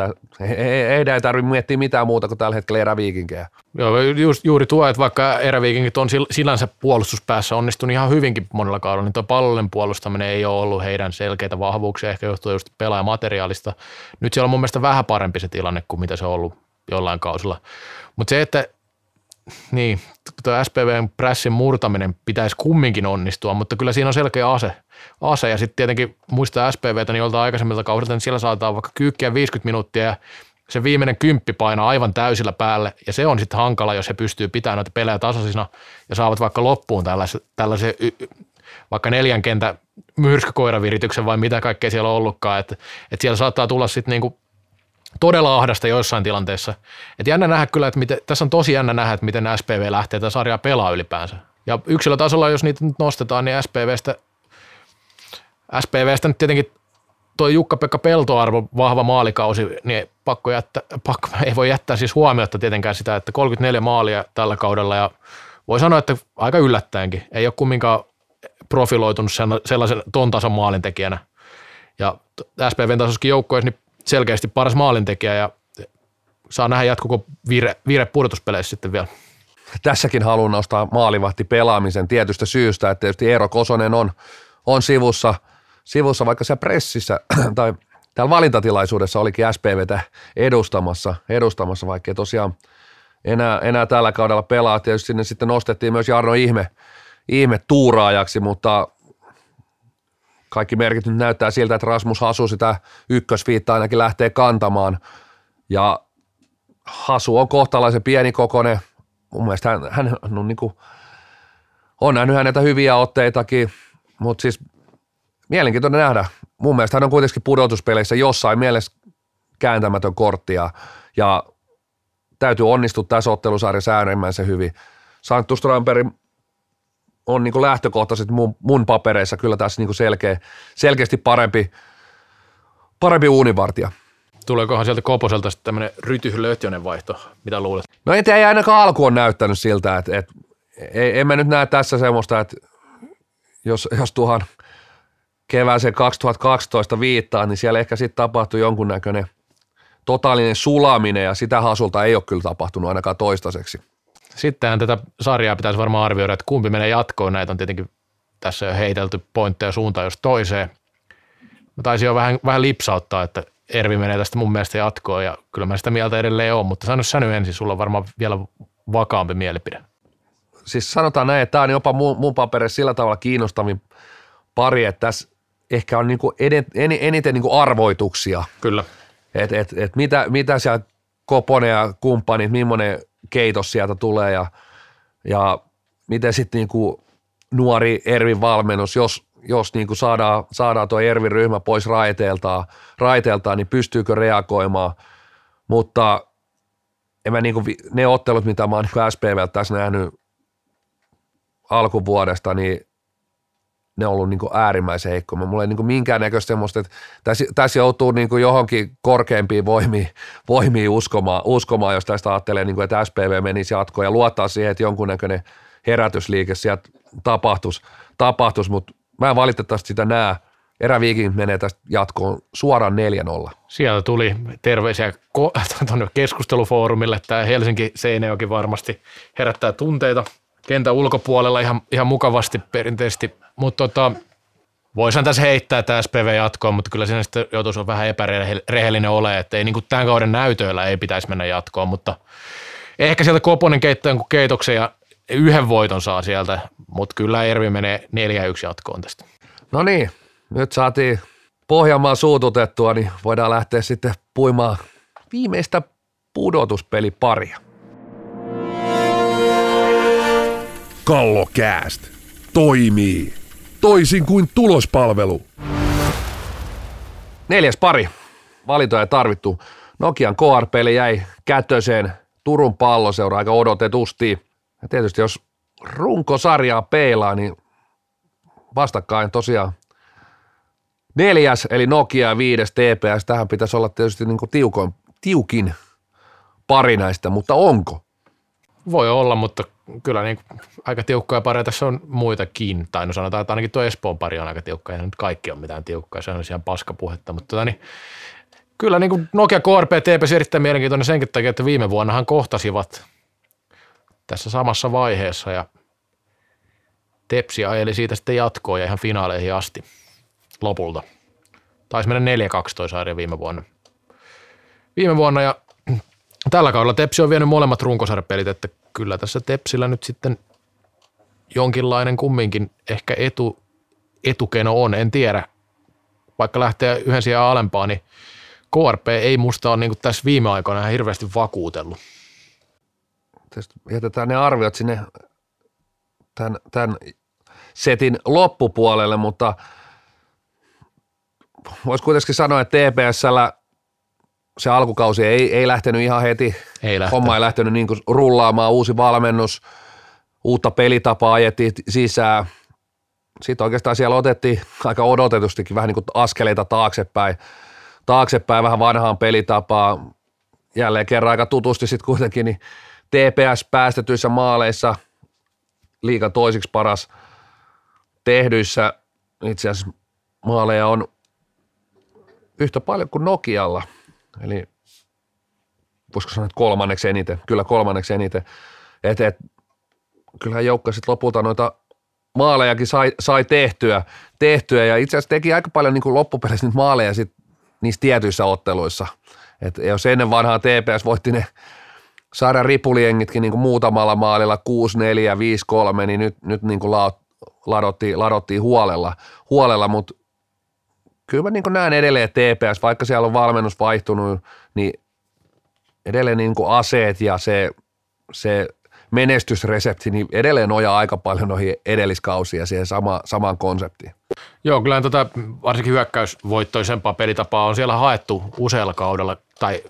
Heidän ei tarvitse miettiä mitään muuta kuin tällä hetkellä eräviikinkejä. Joo, juuri tuo, että vaikka eräviikinkit on sinänsä puolustuspäässä onnistunut ihan hyvinkin monella kaudella, niin tuo pallollinen puolustaminen ei ole ollut heidän selkeitä vahvuuksia, ehkä johtuu just pelaajamateriaalista. Nyt siellä on mun mielestä vähän parempi se tilanne kuin mitä se on ollut jollain kausilla. Mutta se, että niin, tuo SPVn pressin murtaminen pitäisi kumminkin onnistua, mutta kyllä siinä on selkeä ase. Ja sitten tietenkin muistaa SPVtä, niin jolta aikaisemmilta kausilta, niin siellä saadaan vaikka kyykkiä 50 minuuttia ja se viimeinen kymppi painaa aivan täysillä päälle. Ja se on sitten hankala, jos he pystyy pitämään noita pelejä tasaisina ja saavat vaikka loppuun tällaisen vaikka 4 kentän myrskäkoiravirityksen vai mitä kaikkea siellä on ollutkaan. Että siellä saattaa tulla sitten niinku todella ahdasta joissain tilanteissa. Et jännä nähdä kyllä, että miten, tässä on tosi jännä nähdä, että miten SPV lähtee tätä sarjaa pelaa ylipäänsä. Ja yksilötasolla, jos niitä nyt nostetaan, niin SPVstä nyt tietenkin tuo Jukka-Pekka Peltoarvo, vahva maalikausi, niin ei voi jättää siis huomiotta tietenkään sitä, että 34 maalia tällä kaudella ja voi sanoa, että aika yllättäenkin. Ei ole kumminkaan profiloitunut sellaisen ton tason maalintekijänä. Ja SPVn tasoissakin joukkoissa, niin selkeästi paras maalintekijä ja saa nähdä jatkuuko vire pudotuspeleissä sitten vielä. Tässäkin haluan nostaa maalivahti pelaamisen tietystä syystä, että tietysti Eero Kosonen on sivussa, vaikka siellä pressissä tai täällä valintatilaisuudessa olikin SPVtä edustamassa, vaikka tosiaan enää tällä kaudella pelaa. Tietysti sinne sitten nostettiin myös Jarno Ihme tuuraajaksi, mutta kaikki merkit nyt näyttää siltä, että Rasmus Hasu sitä ykkösviittaa ainakin lähtee kantamaan. Ja Hasu on kohtalaisen pienikokoinen. Mun mielestä hän on nähnyt häneltä hyviä otteitakin, mutta siis mielenkiintoinen nähdä. Mun mielestä hän on kuitenkin pudotuspeleissä jossain mielessä kääntämätön korttia ja täytyy onnistua tässä ottelusarjassa äärimmäisen hyvin. Santtu Strandberg on niin kuin lähtökohtaisesti mun papereissa kyllä tässä niin kuin selkeästi parempi uunivartija. Tuleekohan sieltä Koposelta sitten tämmöinen Ryty-Löhtiönen vaihto, mitä luulet? No ei ainakaan alku on näyttänyt siltä, että en mä nyt näe tässä semmoista, että jos tuohon kevääseen 2012 viittaa, niin siellä ehkä sitten tapahtui jonkunnäköinen totaalinen sulaminen ja sitä Hasulta ei ole kyllä tapahtunut ainakaan toistaiseksi. Sittenhän tätä sarjaa pitäisi varmaan arvioida, että kumpi menee jatkoon. Näitä on tietenkin tässä jo heitelty pointteja suuntaan jos toiseen. Mä taisin jo vähän lipsauttaa, että Ervi menee tästä mun mielestä jatkoon ja kyllä mä sitä mieltä edelleen on, mutta sano sä nyt ensin, sulla on varmaan vielä vakaampi mielipide. Siis sanotaan näin, että tämä on jopa mun paperissa sillä tavalla kiinnostavin pari, että tässä ehkä on niinku eniten niinku arvoituksia. Kyllä. Et mitä siellä Koponen ja kumppanit, millainen keitos sieltä tulee ja miten sitten niinku nuori Ervin valmennus, jos niinku saadaan tuo Ervin ryhmä pois raiteeltaan, niin pystyykö reagoimaan, mutta en mä niinku, ne ottelut, mitä mä oon niinku SPVltä tässä nähnyt alkuvuodesta, niin ne on ollut niinku äärimmäisen heikkoja. Mulla ei niinku minkäännäköistä semmoista, että tässä joutuu niinku johonkin korkeampiin voimiin uskomaan, jos tästä ajattelee, niinku, että SPV menisi jatkoon ja luottaa siihen, että jonkunnäköinen herätysliike sieltä tapahtuisi, mutta mä en valitettavasti sitä näe. Eräviikin menee tästä jatkoon suoraan 4-0. Sieltä tuli terveisiä tuonne keskustelufoorumille. Tämä Helsinki-Seinäjoki varmasti herättää tunteita kentän ulkopuolella ihan mukavasti perinteisesti. Mutta voisihan tässä heittää tämä SPV jatkoon, mutta kyllä siinä sitten joutuisi olla vähän epärehellinen ole, että ei niin kuin tämän kauden näytöillä ei pitäisi mennä jatkoon, mutta ehkä sieltä Koponen keittää jonkun keitoksen ja yhden voiton saa sieltä, mutta kyllä Ervi menee 4-1 jatkoon tästä. No niin, nyt saatiin Pohjanmaan suututettua, niin voidaan lähteä sitten puimaan viimeistä pudotuspeliparia. Kallocast toimii toisin kuin tulospalvelu. 4. pari. Valintoja tarvittu. Nokian KRP:lle jäi kätöseen Turun Palloseura aika odotetusti. Ja tietysti jos runkosarjaa peilaa, niin vastakkain tosiaan 4. eli Nokia ja 5. TPS. Tähän pitäisi olla tietysti niin kuin tiukin pari näistä, mutta onko? Voi olla, mutta kyllä niin kuin aika tiukkaa paria tässä on muitakin. Tai no sanotaan, että ainakin tuo Espoon pari on aika tiukka. Eihän nyt kaikki on mitään tiukkaa. Se on ihan paskapuhetta. Mutta kyllä niin kuin Nokia KRP ja TPS erittäin mielenkiintoinen senkin takia, että viime vuonnahan kohtasivat tässä samassa vaiheessa ja Tepsi ajeli siitä sitten jatkoon ja ihan finaaleihin asti lopulta. Taisi mennä 4-2 sarja viime vuonna ja tällä kaudella Tepsi on vienyt molemmat runkosarjapelit, että kyllä tässä Tepsillä nyt sitten jonkinlainen kumminkin ehkä etukeno on, en tiedä. Vaikka lähtee yhden sijaan alempaan, niin KRP ei musta ole niin tässä viime aikoina ihan hirveästi vakuutellut. Jätetään ne arviot sinne tämän setin loppupuolelle, mutta voisi kuitenkin sanoa, että TPS:llä se alkukausi ei lähtenyt ihan heti. Homma ei lähtenyt niin kuin rullaamaan, uusi valmennus, uutta pelitapaa ajettiin sisään. Sitten oikeastaan siellä otettiin aika odotetustikin vähän niin kuin askeleita taaksepäin vähän vanhaan pelitapaan. Jälleen kerran aika tutusti sitten kuitenkin niin TPS päästetyissä maaleissa, liigan toisiksi paras tehdyissä, itse asiassa maaleja on yhtä paljon kuin Nokialla, eli voisiko sanoa, että kolmanneksi eniten. Kyllähän joukko sitten lopulta noita maalejakin sai tehtyä ja itse asiassa teki aika paljon niin kuin loppupeleissä niitä maaleja sit niissä tietyissä otteluissa. Et jos ennen vanhaa TPS voitti ne saadaan ripulijengitkin niin kuin muutamalla maalilla 6-4, 5-3, niin nyt niin kuin ladottiin huolella, mutta kyllä mä niin kuin näen edelleen TPS, vaikka siellä on valmennus vaihtunut, niin edelleen niin kuin aseet ja se menestysresepti, niin edelleen nojaa aika paljon noihin edelliskausiin ja siihen samaan konseptiin. Joo, kyllähän varsinkin hyökkäysvoittoisempaa pelitapaa on siellä haettu usealla kaudella, tai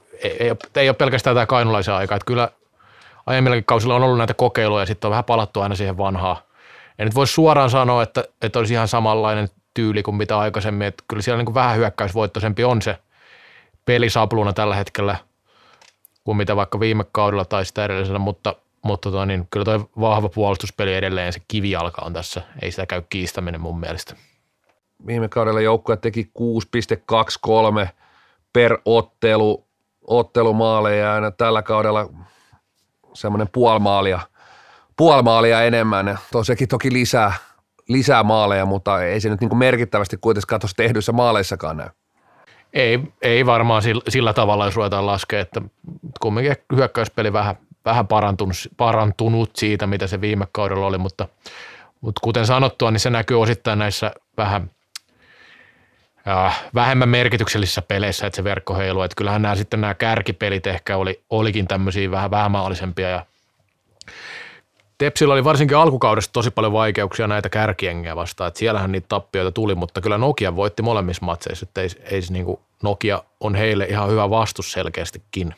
ei ole pelkästään tämä kainulaisen aika, että kyllä aiemmillakin kausilla on ollut näitä kokeiluja ja sitten on vähän palattu aina siihen vanhaan. En nyt voi suoraan sanoa, että olisi ihan samanlainen tyyli kuin mitä aikaisemmin, että kyllä siellä niin kuin vähän hyökkäysvoittoisempi on se pelisapluna tällä hetkellä kuin mitä vaikka viime kaudella tai sitä edellisellä, mutta niin kyllä tuo vahva puolustuspeli edelleen se kivijalka on tässä, ei sitä käy kiistäminen mun mielestä. Viime kaudella joukkue teki 6,23 per ottelumaaleja ja tällä kaudella semmoinen puoli maalia enemmän. Sekin toki lisää maaleja, mutta ei se nyt niin kuin merkittävästi kuitenkaan tuossa tehdyissä maaleissakaan näy. Ei varmaan sillä tavalla, jos ruvetaan laskea, että kumminkin hyökkäyspeli vähän parantunut siitä, mitä se viime kaudella oli, mutta kuten sanottua, niin se näkyy osittain näissä vähän vähemmän merkityksellisissä peleissä, että se verkko heiluu. Että kyllähän nämä kärkipelit ehkä olikin tämmöisiä vähän vähämaallisempia ja Tepsillä oli varsinkin alkukaudesta tosi paljon vaikeuksia näitä kärkiengejä vastaan, että siellähän niitä tappioita tuli, mutta kyllä Nokia voitti molemmissa matseissa, että ei se niin kuin Nokia on heille ihan hyvä vastus selkeästikin.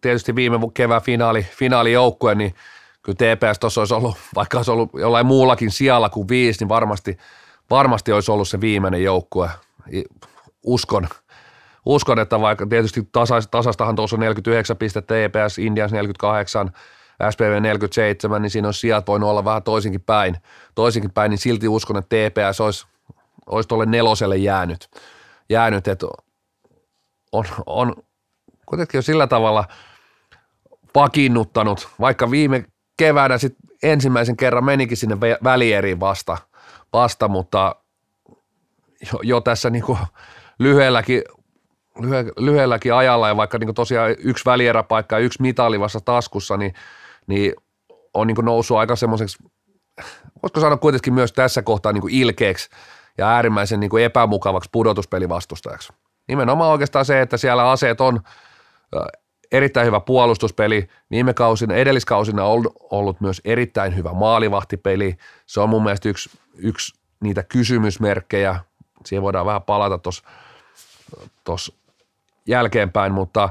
Tietysti viime kevään finaalijoukkue, niin kyllä TPS tuossa olisi ollut, vaikka olisi ollut jollain muullakin sijalla kuin 5, niin varmasti olisi ollut se viimeinen joukkue. Uskon, että vaikka tietysti tasastahan tuossa on 49 pistettä, TPS, Indians 48, SPV 47, niin siinä on sijat voinut olla vähän toisinkin päin, niin silti uskon, että TPS olisi tuolle neloselle jäänyt, että on kuitenkin jo sillä tavalla vakiinnuttanut, vaikka viime keväänä sit ensimmäisen kerran menikin sinne välieriin vasta, mutta jo tässä niinku lyhyelläkin ajalla ja vaikka niinku tosiaan yksi välieräpaikka ja yksi mitali vasta taskussa, niin on niinku noussut aika semmoiseksi, voisiko sanoa kuitenkin myös tässä kohtaa niinku ilkeäksi ja äärimmäisen niinku epämukavaksi pudotuspelivastustajaksi. Nimenomaan oikeastaan se, että siellä aseet on erittäin hyvä puolustuspeli. Viime kausina, edelliskausina on ollut myös erittäin hyvä maalivahtipeli. Se on mun mielestä yksi niitä kysymysmerkkejä. Siihen voidaan vähän palata tuossa jälkeenpäin, mutta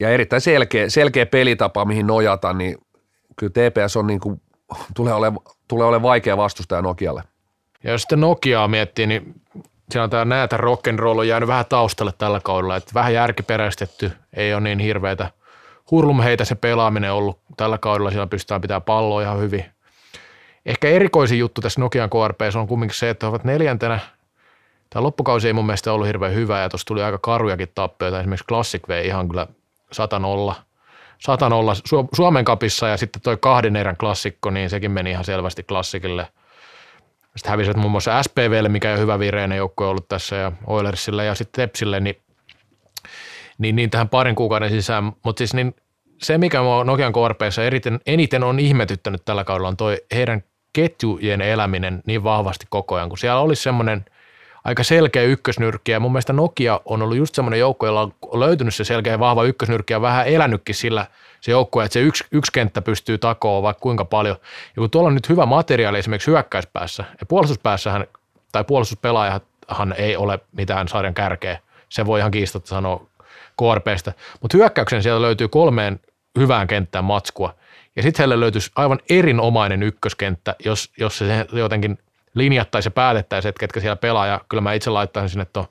ja erittäin selkeä pelitapa, mihin nojata, niin kyllä TPS on niin kuin, tulee olemaan vaikea vastustaja Nokialle. Ja jos sitten Nokiaa miettii, niin siinä on tämä näätä rock'n'roll on jäänyt vähän taustalle tällä kaudella, että vähän järkiperäistetty, ei ole niin hirveitä hurlumheitä se pelaaminen ollut tällä kaudella, siellä pystytään pitämään palloa ihan hyvin. Ehkä erikoisin juttu tässä Nokian KRP:ssä on kumminkin se, että he ovat neljäntenä. Tämä loppukausi ei mun mielestä ollut hirveän hyvä ja tuossa tuli aika karujakin tappioita. Esimerkiksi Classic vei ihan kyllä 100-0 Suomen Cupissa ja sitten toi kahden erän klassikko, niin sekin meni ihan selvästi Classicille. Sitten hävisivät muun muassa SPVlle, mikä on hyvä vireinen joukkue ollut tässä ja Oilersille ja sitten Tepsille, niin tähän parin kuukauden sisään. Mutta siis niin se, mikä minua Nokian KRP:ssä eniten on ihmetyttänyt tällä kaudella, on toi heidän ketjujen eläminen niin vahvasti koko ajan, kun siellä olisi semmoinen aika selkeä ykkösnyrkki ja mun mielestä Nokia on ollut just semmoinen joukko, jolla on löytynyt se selkeä ja vahva ykkösnyrkki ja vähän elänytkin sillä se joukko, että se yksi kenttä pystyy takoon vaikka kuinka paljon. Ja kun tuolla on nyt hyvä materiaali esimerkiksi hyökkäyspäässä ja puolustuspäässähän tai puolustuspelaajahan ei ole mitään sarjan kärkeä, se voi ihan kiistatta sanoa KRP:stä, mutta hyökkäyksen sieltä löytyy kolmeen hyvään kenttään matskua ja sitten heille löytyisi aivan erinomainen ykköskenttä, jos se jotenkin linjattaisiin ja päätettäisiin, että ketkä siellä pelaa, ja kyllä mä itse laittaisin sinne tuon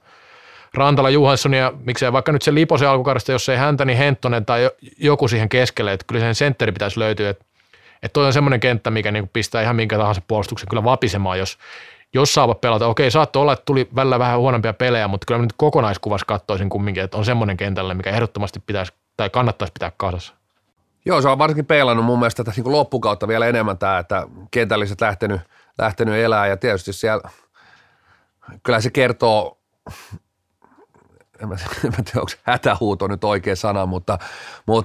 Rantala Johanssonin, ja miksei vaikka nyt se Liposen alkukaudesta, jos ei häntä, niin Henttonen tai joku siihen keskelle, että kyllä sen sentteri pitäisi löytyä, että toi on semmoinen kenttä, mikä niinku pistää ihan minkä tahansa puolustuksen kyllä vapisemaan, jos saavat pelata. Okei, saattoi olla, että tuli välillä vähän huonompia pelejä, mutta kyllä mä nyt kokonaiskuvassa katsoisin kumminkin, että on semmoinen kentällä, mikä ehdottomasti pitäisi tai kannattaisi pitää kasassa. Joo, se on varsinkin peilannut mun mielestä tätä niin loppukautta vielä enemmän tämä, että kentälliset lähtenyt elää ja tietysti siellä, kyllä se kertoo, en mä tiedä onko hätähuuto nyt oikea sana, mutta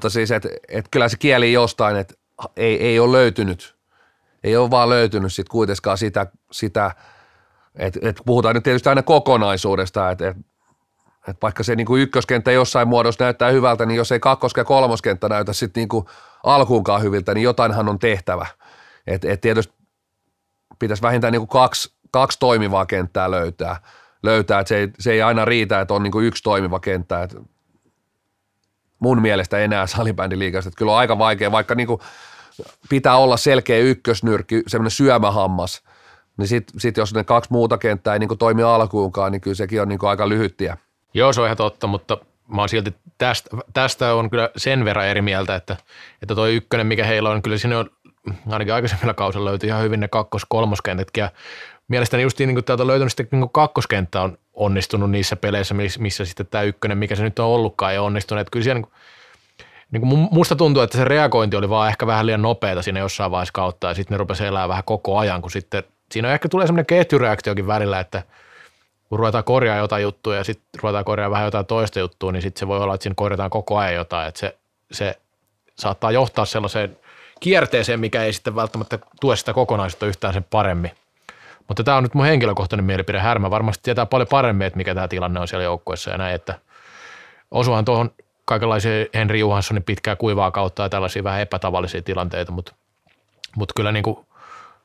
siis, että kyllä se kieli jostain, että ei ole löytynyt, ei ole vaan löytynyt sitten kuitenkaan sitä että puhutaan nyt tietysti aina kokonaisuudesta, että vaikka se niinku ykköskenttä jossain muodossa näyttää hyvältä, niin jos ei kakkos- ja kolmoskenttä näytä sitten niinku alkuunkaan hyviltä, niin jotainhan on tehtävä, että tietysti pitäisi vähintään niin kuin kaksi toimivaa kenttää löytää. Että se ei aina riitä, että on niin kuin yksi toimiva kenttä. Että mun mielestä enää salibändiliigassa, että kyllä on aika vaikea, vaikka niin kuin pitää olla selkeä ykkösnyrkki, semmoinen syömähammas, niin sit jos ne kaksi muuta kenttää ei niin kuin toimi alkuunkaan, niin kyllä sekin on niin kuin aika lyhyttiä. Joo, se on ihan totta, mutta mä oon silti tästä on kyllä sen verran eri mieltä, että toi ykkönen, mikä heillä on, kyllä siinä on ainakin aikaisemmilla kausilla löytyi ihan hyvin ne kakkos-kolmoskentätkin ja mielestäni just niin kuin täältä on löytynyt sitten niin kuin kakkoskenttä on onnistunut niissä peleissä, missä sitten tämä ykkönen, mikä se nyt on ollutkaan, ei onnistunut. Että kyllä siellä niin kuin musta tuntuu, että se reagointi oli vaan ehkä vähän liian nopeata siinä jossain vaiheessa kautta ja sitten ne rupesi elämään vähän koko ajan, kun sitten siinä ehkä tulee semmoinen ketjureaktiokin välillä, että kun ruvetaan korjaa jotain juttua ja sitten ruvetaan korjaa vähän jotain toista juttua, niin sitten se voi olla, että siinä korjataan koko ajan jotain, että se saattaa johtaa sellaiseen kierteeseen, mikä ei sitten välttämättä tue sitä kokonaisuutta yhtään sen paremmin. Mutta tämä on nyt mun henkilökohtainen mielipide. Härmä varmasti tietää paljon paremmin, että mikä tämä tilanne on siellä joukkueessa ja näin, että osuhan tuohon kaikenlaisia Henri Johanssonin pitkää kuivaa kautta ja tällaisia vähän epätavallisia tilanteita, mutta kyllä niin kuin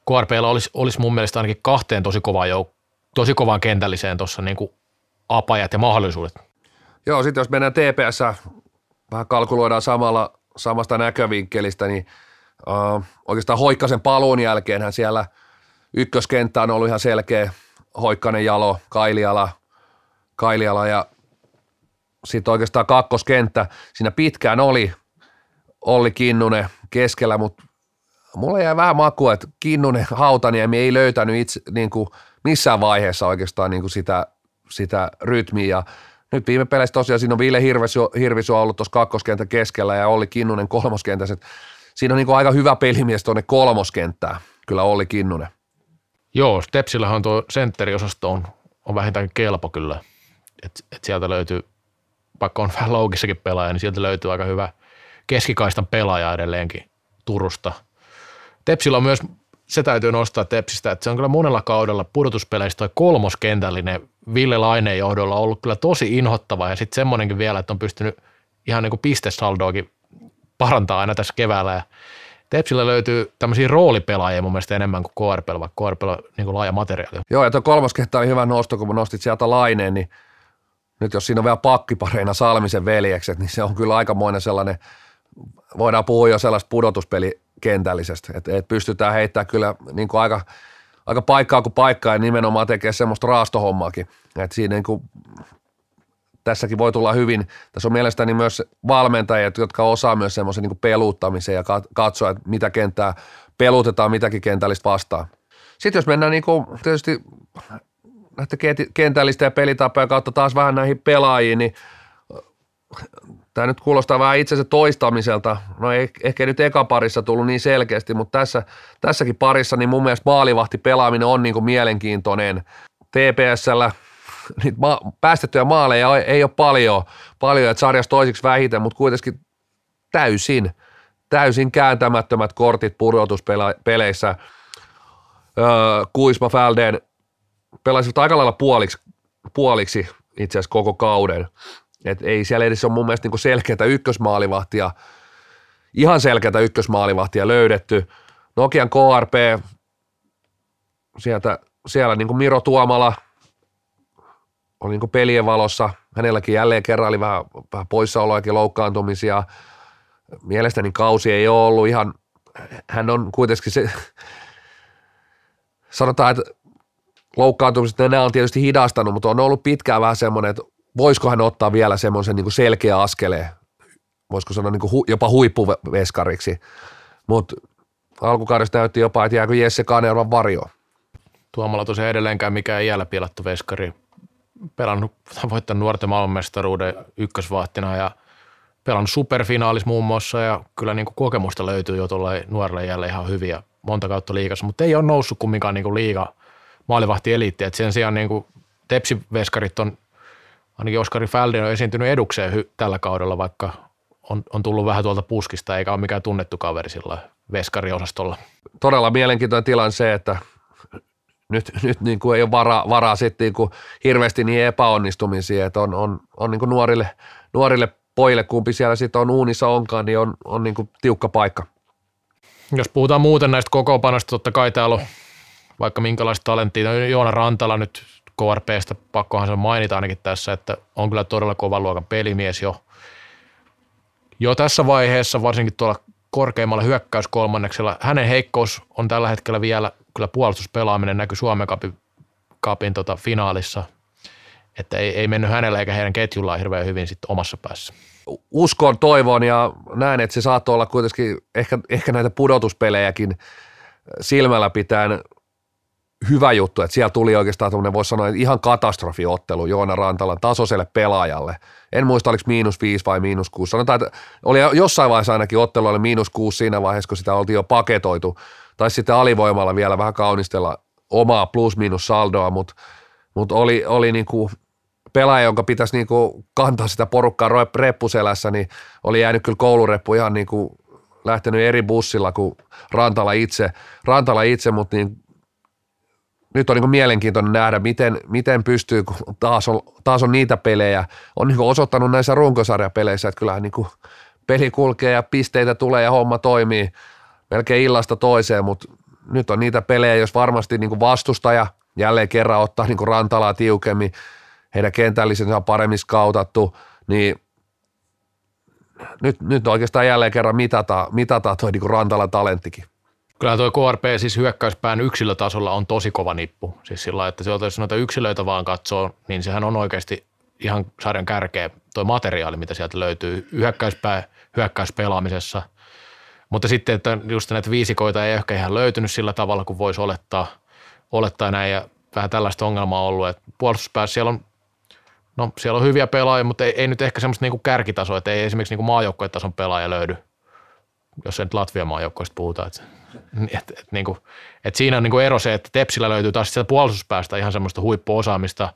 KRP:llä olisi mun mielestä ainakin kahteen tosi kovaan kentälliseen tuossa niin kuin apajat ja mahdollisuudet. Joo, sitten jos mennään TPS, vähän kalkuloidaan samasta näkövinkkelistä, niin oikeastaan Hoikkasen paluun jälkeenhän siellä ykköskenttä on ollut ihan selkeä. Hoikkanen, Jalo, Kailiala ja sitten oikeastaan kakkoskenttä. Siinä pitkään oli Olli Kinnunen keskellä, mutta mulle jäi vähän makua, että Kinnunen, Hautaniemi ei löytänyt itse niin kuin missään vaiheessa oikeastaan niin kuin sitä rytmiä. Ja nyt viime peleissä tosiaan siinä on Ville Hirvisuo ollut tuossa kakkoskentän keskellä ja Olli Kinnunen kolmoskentässä. Siinä on niin kuin aika hyvä pelimies tuonne kolmoskenttään, kyllä Olli Kinnunen. Joo, Stepsillähän tuo sentteriosasto on vähintäänkin kelpo kyllä. Et sieltä löytyy, vaikka on vähän loukissakin pelaaja, niin sieltä löytyy aika hyvä keskikaistan pelaaja edelleenkin Turusta. Tepsillä on myös, se täytyy nostaa Tepsistä, että se on kyllä monella kaudella pudotuspeleissä toi kolmoskentällinen Ville Laineen johdolla ollut kyllä tosi inhottava ja sitten semmoinenkin vielä, että on pystynyt ihan niin kuin pistesaldoakin parantaa aina tässä keväällä ja Tepsillä löytyy tämmöisiä roolipelaajia mun mielestä enemmän kuin KRP:llä, vaikka KRP:llä on niin kuin laaja materiaali. Joo, ja tuo kolmoskenttä on hyvä nosto, kun nostit sieltä Laineen, niin nyt jos siinä on vielä pakkipareina Salmisen veljekset, niin se on kyllä aikamoinen sellainen, voidaan puhua jo sellaista pudotuspelikentällisestä, että pystytään heittämään kyllä niin kuin aika paikkaa kuin paikkaa ja nimenomaan tekee semmoista raastohommaakin, että siinä niin kuin tässäkin voi tulla hyvin. Tässä on mielestäni myös valmentajia, jotka osaa myös semmoisen niin kuin peluttamisen ja katsoa, että mitä kenttää pelutetaan mitäkin kentällistä vastaan. Sitten jos mennään niin kuin tietysti näitä kentällistä ja pelitapoja kautta taas vähän näihin pelaajiin, niin tämä nyt kuulostaa vähän itsensä toistamiselta. No ei ehkä nyt eka parissa tullut niin selkeästi, mutta tässäkin parissa niin mun mielestä maalivahti pelaaminen on niin kuin mielenkiintoinen. TPS:llä niitä päästettyjä maaleja ei ole paljon, että sarjassa toisiksi vähiten, mutta kuitenkin täysin kääntämättömät kortit pudotuspeleissä. Kuisma Fälden pelasivat aika lailla puoliksi itse asiassa koko kauden. Et ei siellä edes ole mun mielestä niinku ihan selkeätä ykkösmaalivahtia löydetty. Nokian KRP, siellä niinku Miro Tuomala oli niinku pelien valossa. Hänelläkin jälleen kerran oli vähän poissaoloakin, loukkaantumisia. Mielestäni kausi ei ole ollut ihan, hän on kuitenkin se, sanotaan, että loukkaantumiset enää on tietysti hidastanut, mutta on ollut pitkään vähän semmoinen, että voisiko hän ottaa vielä semmoisen niin selkeä askeleen, voisiko sanoa niin jopa huippuveskariksi, mutta alkukaudesta näytti jopa, että jääkö Jesse Kanervan varjoon. Tuomalla tosiaan edelleenkään mikään iällä pilattu veskari, pelannut, voittanut nuorten maailmanmestaruuden ykkösvahtina ja pelannut superfinaalis muun muassa ja kyllä niin kuin kokemusta löytyy jo tuolla nuorelle jälleen ihan hyviä monta kautta liigassa, mutta ei ole noussut kumminkaan niin kuin liiga maalivahtieliittiä, että sen sijaan niin kuin tepsiveskarit on, ainakin Oskari Fälden on esiintynyt edukseen tällä kaudella, vaikka on tullut vähän tuolta puskista, eikä ole mikään tunnettu kaveri sillä veskariosastolla. Todella mielenkiintoinen tilanne se, että nyt niin kuin ei ole varaa sitten niin kuin hirveästi niihin epäonnistumisiin, että on niin kuin nuorille pojille, kumpi siellä sitten on uunissa onkaan, niin on niin kuin tiukka paikka. Jos puhutaan muuten näistä kokoonpanoista, totta kai täällä on vaikka minkälaista talenttia. Joona Rantala nyt KRP:stä, pakkohan se mainita ainakin tässä, että on kyllä todella kovan luokan pelimies jo tässä vaiheessa, varsinkin tuolla korkeimmalla hyökkäyskolmanneksella. Hänen heikkous on tällä hetkellä vielä kyllä puolustuspelaaminen, näkyy Suomen Cupin finaalissa, että ei mennyt hänellä eikä heidän ketjullaan hirveän hyvin sitten omassa päässä. Uskon, toivon ja näen, että se saattoi olla kuitenkin ehkä näitä pudotuspelejäkin silmällä pitäen hyvä juttu, että siellä tuli oikeastaan tuommoinen, voisi sanoa, ihan katastrofiottelu Joona Rantalan tasoiselle pelaajalle. En muista, oliko -5 vai -6. Sanotaan, että oli jossain vaiheessa ainakin ottelu oli -6 siinä vaiheessa, kun sitä oltiin jo paketoitu. Tai sitten alivoimalla vielä vähän kaunistella omaa plus-miinus saldoa, mutta oli niin kuin pelaaja, jonka pitäisi niin kuin kantaa sitä porukkaa reppuselässä, niin oli jäänyt kyllä koulureppu ihan niin kuin lähtenyt eri bussilla kuin Rantala itse, mutta niin nyt on niin kuin mielenkiintoinen nähdä, miten pystyy, kun taas on niitä pelejä. On niin kuin osoittanut näissä runkosarjapeleissä, että kyllähän niin kuin peli kulkee ja pisteitä tulee ja homma toimii melkein illasta toiseen, mutta nyt on niitä pelejä, jos varmasti niin kuin vastustaja jälleen kerran ottaa niin kuin Rantalaa tiukemmin, heidän kentällisensä on paremmin skautattu, niin nyt oikeastaan jälleen kerran mitataan tuo niin kuin Rantalan talenttikin. Kyllä tuo KRP siis hyökkäyspään yksilötasolla on tosi kova nippu. Siis sillä lailla, että sieltä jos noita yksilöitä vaan katsoo, niin sehän on oikeasti ihan sarjan kärkeä tuo materiaali, mitä sieltä löytyy hyökkäyspelaamisessa. Mutta sitten, että just näitä viisikoita ei ehkä ihan löytynyt sillä tavalla, kun voisi olettaa näin. Ja vähän tällaista ongelmaa on ollut, että puolustuspäässä siellä on hyviä pelaajia, mutta ei nyt ehkä semmoista niinku kärkitasoa, että ei esimerkiksi niinku maajoukkuetason pelaaja löydy, jos ei nyt Latvian maajoukkueista puhutaan. Et siinä on niinku ero se, että Tepsillä löytyy taas sieltä puolustuspäästä ihan semmoista huippuosaamista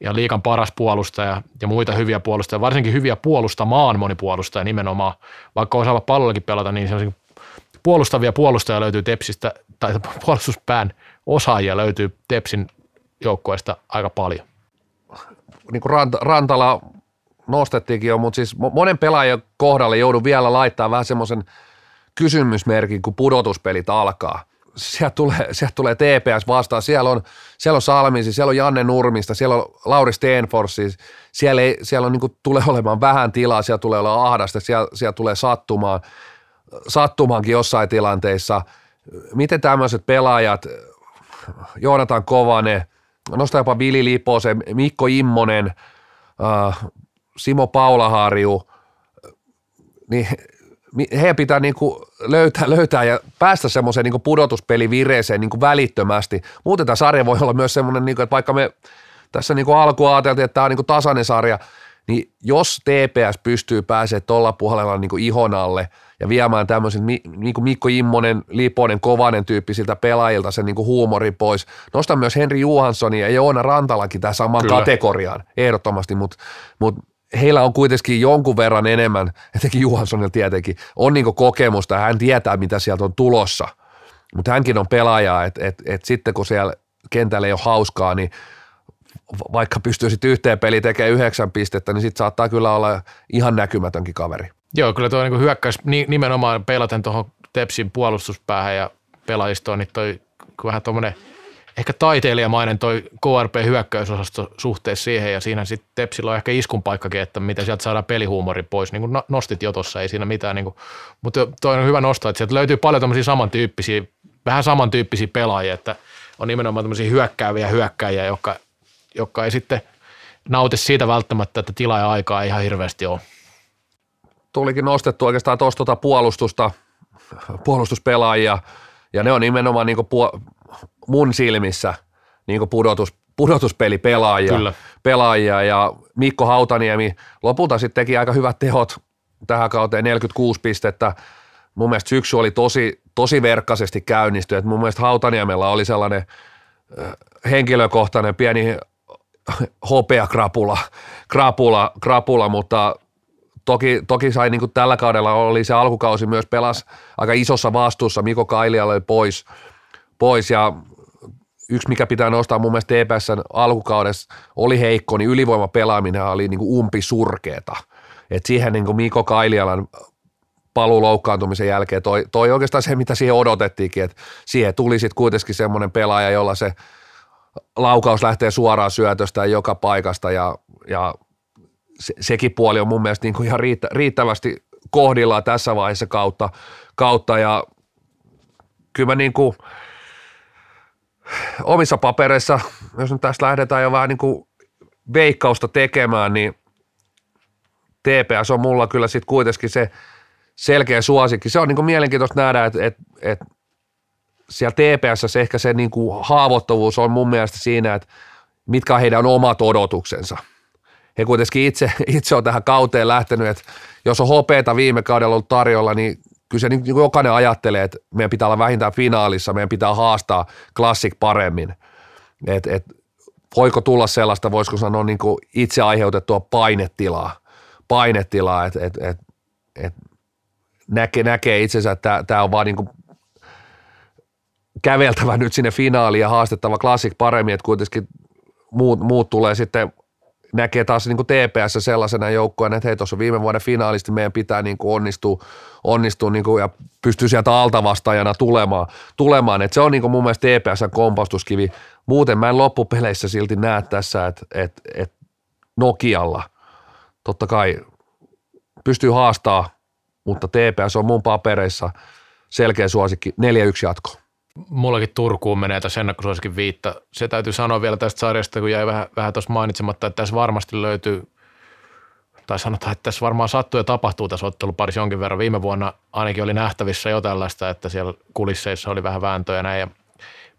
ja liigan paras puolustaja ja muita hyviä puolustajia, varsinkin hyviä puolustamaan monipuolustaja nimenomaan, vaikka osaava pallollakin pelata, niin semmoisia puolustavia puolustajia löytyy Tepsistä tai puolustuspään osaajia löytyy Tepsin joukkueesta aika paljon. Niin kuin Rantala nostettiinkin jo, mutta siis monen pelaajan kohdalle joudun vielä laittamaan vähän semmoisen kysymysmerkin, kun pudotuspelit alkaa. Sieltä tulee TPS vastaan, siellä on Salmisi, siellä on Janne Nurmista, siellä on Lauri Stenfors, siellä on niin kuin, tulee olemaan vähän tilaa, siellä tulee olla ahdasta, siellä tulee sattumaankin jossain tilanteissa. Miten tämmöiset pelaajat, Joonatan Kovanen, nostaa jopa Vili Liposen, Mikko Immonen, Simo Paulaharju, niin he pitää niin kuin löytää ja päästä semmoiseen niin kuin pudotuspelivireeseen niin kuin välittömästi. Muuten tämä sarja voi olla myös semmoinen, niin kuin, että vaikka me tässä niin kuin alkuun ajateltiin, että tämä on niin kuin tasainen sarja, niin jos TPS pystyy pääsemään tuolla puolella niin kuin ihon alle ja viemään tämmöiset niin kuin Mikko Immonen, Liponen, Kovanen tyyppisiltä pelaajilta sen niin kuin huumori pois, nostan myös Henri Johanssonin ja Joona Rantalakin tämän saman Kyllä. kategoriaan ehdottomasti, mutta heillä on kuitenkin jonkun verran enemmän, etenkin Johanssonilla tietenkin, on niin kuin kokemusta, hän tietää mitä sieltä on tulossa, mutta hänkin on pelaaja, että sitten kun siellä kentällä ei ole hauskaa, niin vaikka pystyy sitten yhteen peliin tekemään 9 pistettä, niin sitten saattaa kyllä olla ihan näkymätönkin kaveri. Joo, kyllä tuo niin hyökkäys nimenomaan peilaten tuohon Tepsin puolustuspäähän ja pelaajistoon, niin toi vähän tuommoinen ehkä taiteilijamainen toi KRP-hyökkäysosasto suhteessa siihen, ja siinä sitten Tepsillä on ehkä iskun paikkakin, että miten sieltä saadaan pelihuumori pois, niin kuin nostit jo tuossa, ei siinä mitään, niin kuin, mutta toi on hyvä nostaa, että sieltä löytyy paljon tämmöisiä samantyyppisiä, vähän samantyyppisiä pelaajia, että on nimenomaan tämmöisiä hyökkääjiä, jotka ei sitten nauti siitä välttämättä, että tilaa ja aikaa ei ihan hirveästi ole. Tulikin nostettu oikeastaan tuosta tuota puolustuspelaajia, ja ne on nimenomaan niin kuin mun silmissä niin kuin pudotuspelipelaajia, ja Mikko Hautaniemi lopulta sitten teki aika hyvät tehot tähän kauteen, 46 pistettä. Mun mielestä syksy oli tosi verkkaisesti käynnisty, että mun mielestä Hautaniemella oli sellainen henkilökohtainen pieni hopeakrapula, mutta toki sai niin kuin tällä kaudella oli se alkukausi myös pelasi aika isossa vastuussa, Miko Kailialle pois ja yksi mikä pitää nostaa mun mielestä TPS:n alkukaudessa oli heikko, niin ylivoimapelaaminen oli niin kuin umpisurkeeta, että siihen niin kuin Miko Kailialan paluu loukkaantumisen jälkeen toi oikeastaan se, mitä siihen odotettiinkin, että siihen tuli sitten kuitenkin semmoinen pelaaja, jolla se laukaus lähtee suoraan syötöstä joka paikasta ja sekin puoli on mun mielestä niin kuin ihan riittävästi kohdillaan tässä vaiheessa kautta ja kyllä mä niin kuin omissa papereissa, jos nyt tässä lähdetään jo vähän niin kuin veikkausta tekemään, niin TPS on mulla kyllä sitten kuitenkin se selkeä suosikki. Se on niin kuin mielenkiintoista nähdä, että siellä TPS:ssä ehkä se niin kuin haavoittuvuus on mun mielestä siinä, että mitkä on heidän omat odotuksensa. He kuitenkin itse on tähän kauteen lähtenyt, että jos on hopeeta viime kaudella ollut tarjolla, niin kyllä se niin kuin jokainen ajattelee, että meidän pitää olla vähintään finaalissa, meidän pitää haastaa Classic paremmin. Et voiko tulla sellaista, voisiko sanoa niin kuin itse aiheutettua painetilaa, että näkee itsensä, että tämä on vaan niin kuin käveltävä nyt sinne finaaliin ja haastettava Classic paremmin, että kuitenkin muut tulee sitten, näkee taas niin kuin TPS sellaisena joukkoina, että hei, tuossa viime vuoden finaalisti meidän pitää niin kuin onnistua niin kuin ja pystyy sieltä altavastaajana tulemaan. Että se on niin kuin mun mielestä TPS:n kompastuskivi. Muuten mä en loppupeleissä silti näe tässä, että Nokialla totta kai pystyy haastaa, mutta TPS on mun papereissa selkeä suosikki, 4-1 jatko. Mullakin Turkuun menee tässä ennakkosuosikin viitta. Se täytyy sanoa vielä tästä sarjasta, kun jäi vähän tuossa mainitsematta, että tässä varmasti löytyy, tai sanotaan, että tässä varmaan sattuu ja tapahtuu tässä otteluparissa jonkin verran. Viime vuonna ainakin oli nähtävissä jo tällaista, että siellä kulisseissa oli vähän vääntöjä näin. Ja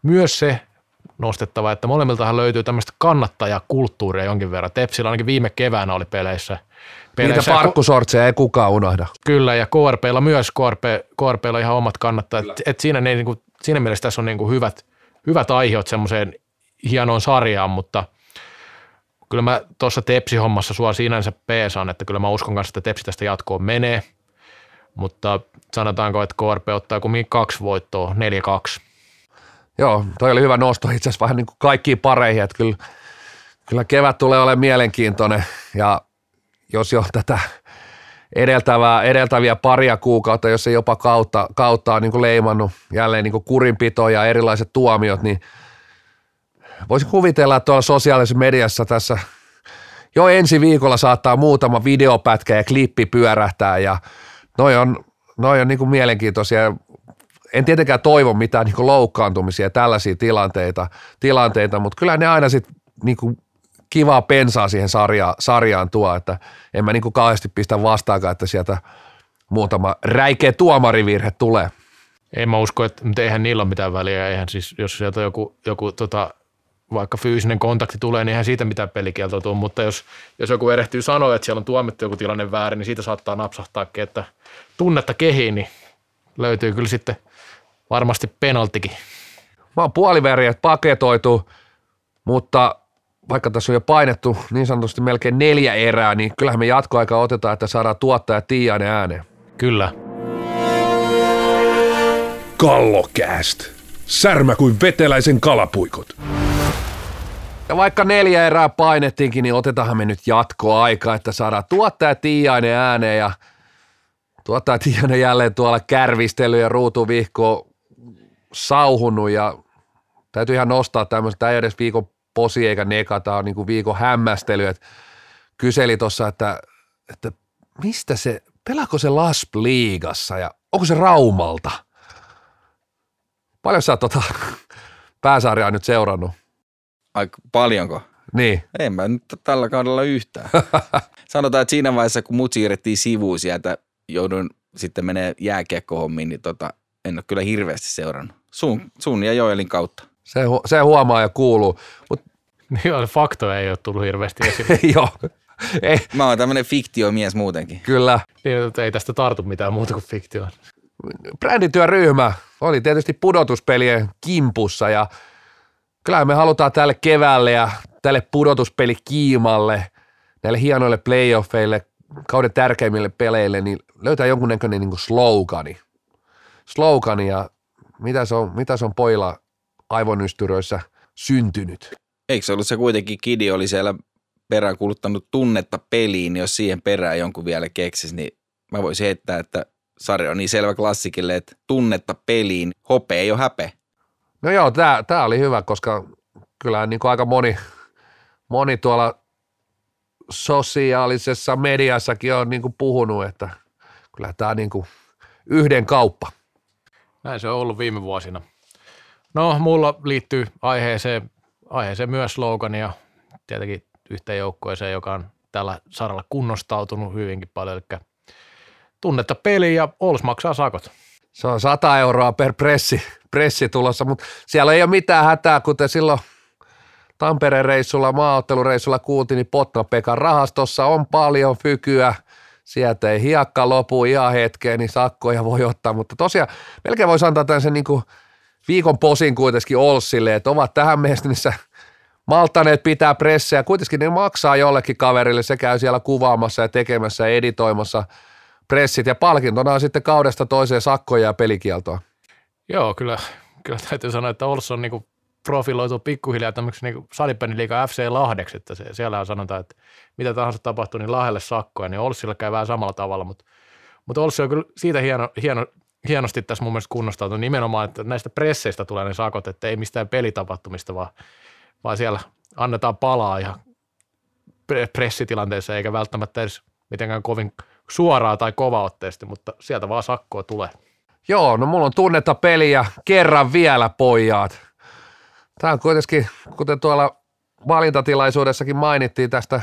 myös se nostettava, että molemmiltahan löytyy tämmöistä kannattajakulttuuria jonkin verran. Tepsillä ainakin viime keväänä oli peleissä. Niitä farkkusortseja ei kukaan unohda. Kyllä, ja KRP:llä myös, KRP:llä ihan omat kannattajat. Et siinä ne niinku siinä mielessä tässä on niin kuin hyvät aiheet semmoiseen hienoon sarjaan, mutta kyllä mä tuossa Tepsi-hommassa sua sinänsä peesaan, että kyllä mä uskon kanssa, että Tepsi tästä jatkoon menee, mutta sanotaanko, että KRP ottaa kumminkin 2 voittoa, 4-2. Joo, toi oli hyvä nosto itse asiassa vähän niin kuin kaikkiin pareihin, että kyllä kevät tulee olemaan mielenkiintoinen ja jos jo tätä edeltäviä paria kuukautta, jos ei jopa kautta on niin kuin leimannut jälleen niin kuin kurinpito ja erilaiset tuomiot, niin voisin kuvitella, että tuolla sosiaalisessa mediassa tässä jo ensi viikolla saattaa muutama videopätkä ja klippi pyörähtää ja noi on niin kuin mielenkiintoisia. En tietenkään toivo mitään niin kuin loukkaantumisia ja tällaisia tilanteita, mutta kyllä ne aina sitten niin kuin kivaa pensaa siihen sarjaan tuo, että en mä niin kuin kauheasti pistä vastaakaan, että sieltä muutama räikeä tuomarivirhe tulee. En mä usko, että eihän niillä ole mitään väliä, eihän siis, jos sieltä joku vaikka fyysinen kontakti tulee, niin eihän siitä mitään pelikieltoa tule, mutta jos joku erehtyy sanoa, että siellä on tuomittu joku tilanne väärin, niin siitä saattaa napsahtaakin, että tunnetta kehiin, niin löytyy kyllä sitten varmasti penaltikin. Mä oon puoliväriät paketoitu, mutta vaikka tässä on jo painettu niin sanotusti melkein 4 erää, niin kyllähän me jatkoaikaa otetaan, että saadaan tuottaja Tiiainen ääneen. Kyllä. Kallocast. Särmä kuin veteläisen kalapuikot. Ja vaikka 4 erää painettiinkin, niin otetaan me nyt jatkoaikaa, että saadaan tuottaja Tiiainen ääneen. Ja tuottaja Tiiainen jälleen tuolla kärvistely ja ruutuvihko sauhunut ja täytyy ihan nostaa tämmöistä, tämä ei edes viikon posi eikä neka, tämä on niin kuin viikon hämmästely, että kyseli tuossa, että mistä se, pelaako se LASP-liigassa ja onko se Raumalta? Paljon sä oot pääsarjaa nyt seurannut? Ai paljonko? Niin. En mä nyt tällä kaudella yhtään. Sanotaan, että siinä vaiheessa, kun mut siirrettiin sivuun sieltä, joudun sitten menee jääkiekkohommiin, niin en ole kyllä hirveästi seurannut. Sun ja Joelin kautta. Se huomaa ja kuuluu. Faktoja ei ole tullut hirveästi esille. Joo. Ei. Mä oon tämmönen fiktiomies muutenkin. Kyllä. Niin, ei tästä tartu mitään muuta kuin fiktioon. Brändityöryhmä oli tietysti pudotuspelien kimpussa ja kyllä me halutaan tälle keväälle ja tälle pudotuspelikiimalle, näille hienoille playoffeille, kauden tärkeimmille peleille, niin löytää jonkunnäköinen niin kuin slogani ja mitä se on pojilla aivonystyröissä syntynyt. Eikö se ollut se kuitenkin, Kidi oli siellä peräänkuuluttanut tunnetta peliin, niin jos siihen perään jonkun vielä keksisi, niin mä voisin heittää, että sarja on niin selvä Klassikille, että tunnetta peliin, hopea ei ole häpeä. No joo, tää oli hyvä, koska kyllähän niin kuin aika moni tuolla sosiaalisessa mediassakin on niin kuin puhunut, että kyllä tää niin kuin yhden kauppa. Näin se on ollut viime vuosina. No, mulla liittyy aiheeseen myös slogan ja tietenkin yhteen joukkueeseen, joka on tällä saralla kunnostautunut hyvinkin paljon. Eli tunnetta peli ja Ols maksaa sakot. Se on 100 € per pressi tulossa, mutta siellä ei ole mitään hätää, kuten silloin Tampereen reissulla, maaottelureissulla kuultiin, niin Potta-Pekan rahastossa on paljon fykyä. Sieltä ei hiakka lopu ihan hetkeen, niin sakkoja voi ottaa, mutta tosiaan melkein voisi antaa tämän sen niin kuin viikon posin kuitenkin Olsille, että ovat tähän mennessä malttaneet pitää pressejä, kuitenkin ne maksaa jollekin kaverille, se käy siellä kuvaamassa ja tekemässä ja editoimassa pressit ja palkintona on sitten kaudesta toiseen sakkoja ja pelikieltoa. Joo, kyllä täytyy sanoa, että Ols on niin kuin profiloitu pikkuhiljaa tämmöksi niin salipäniliiga FC Lahdeksi, että siellä sanotaan, että mitä tahansa tapahtuu, niin Lahdelle sakkoja, niin Olssilla käy vähän samalla tavalla, mutta Olssi on kyllä siitä hienosti tässä mun mielestä kunnostautunut nimenomaan, että näistä presseistä tulee ne sakot, että ei mistään pelitapahtumista, vaan siellä annetaan palaa ihan pressitilanteessa, eikä välttämättä edes mitenkään kovin suoraa tai kovaotteisesti, mutta sieltä vaan sakkoa tulee. Joo, no mulla on tunnetta peliä kerran vielä, pojat. Tämä on kuitenkin, kuten tuolla valintatilaisuudessakin mainittiin tästä,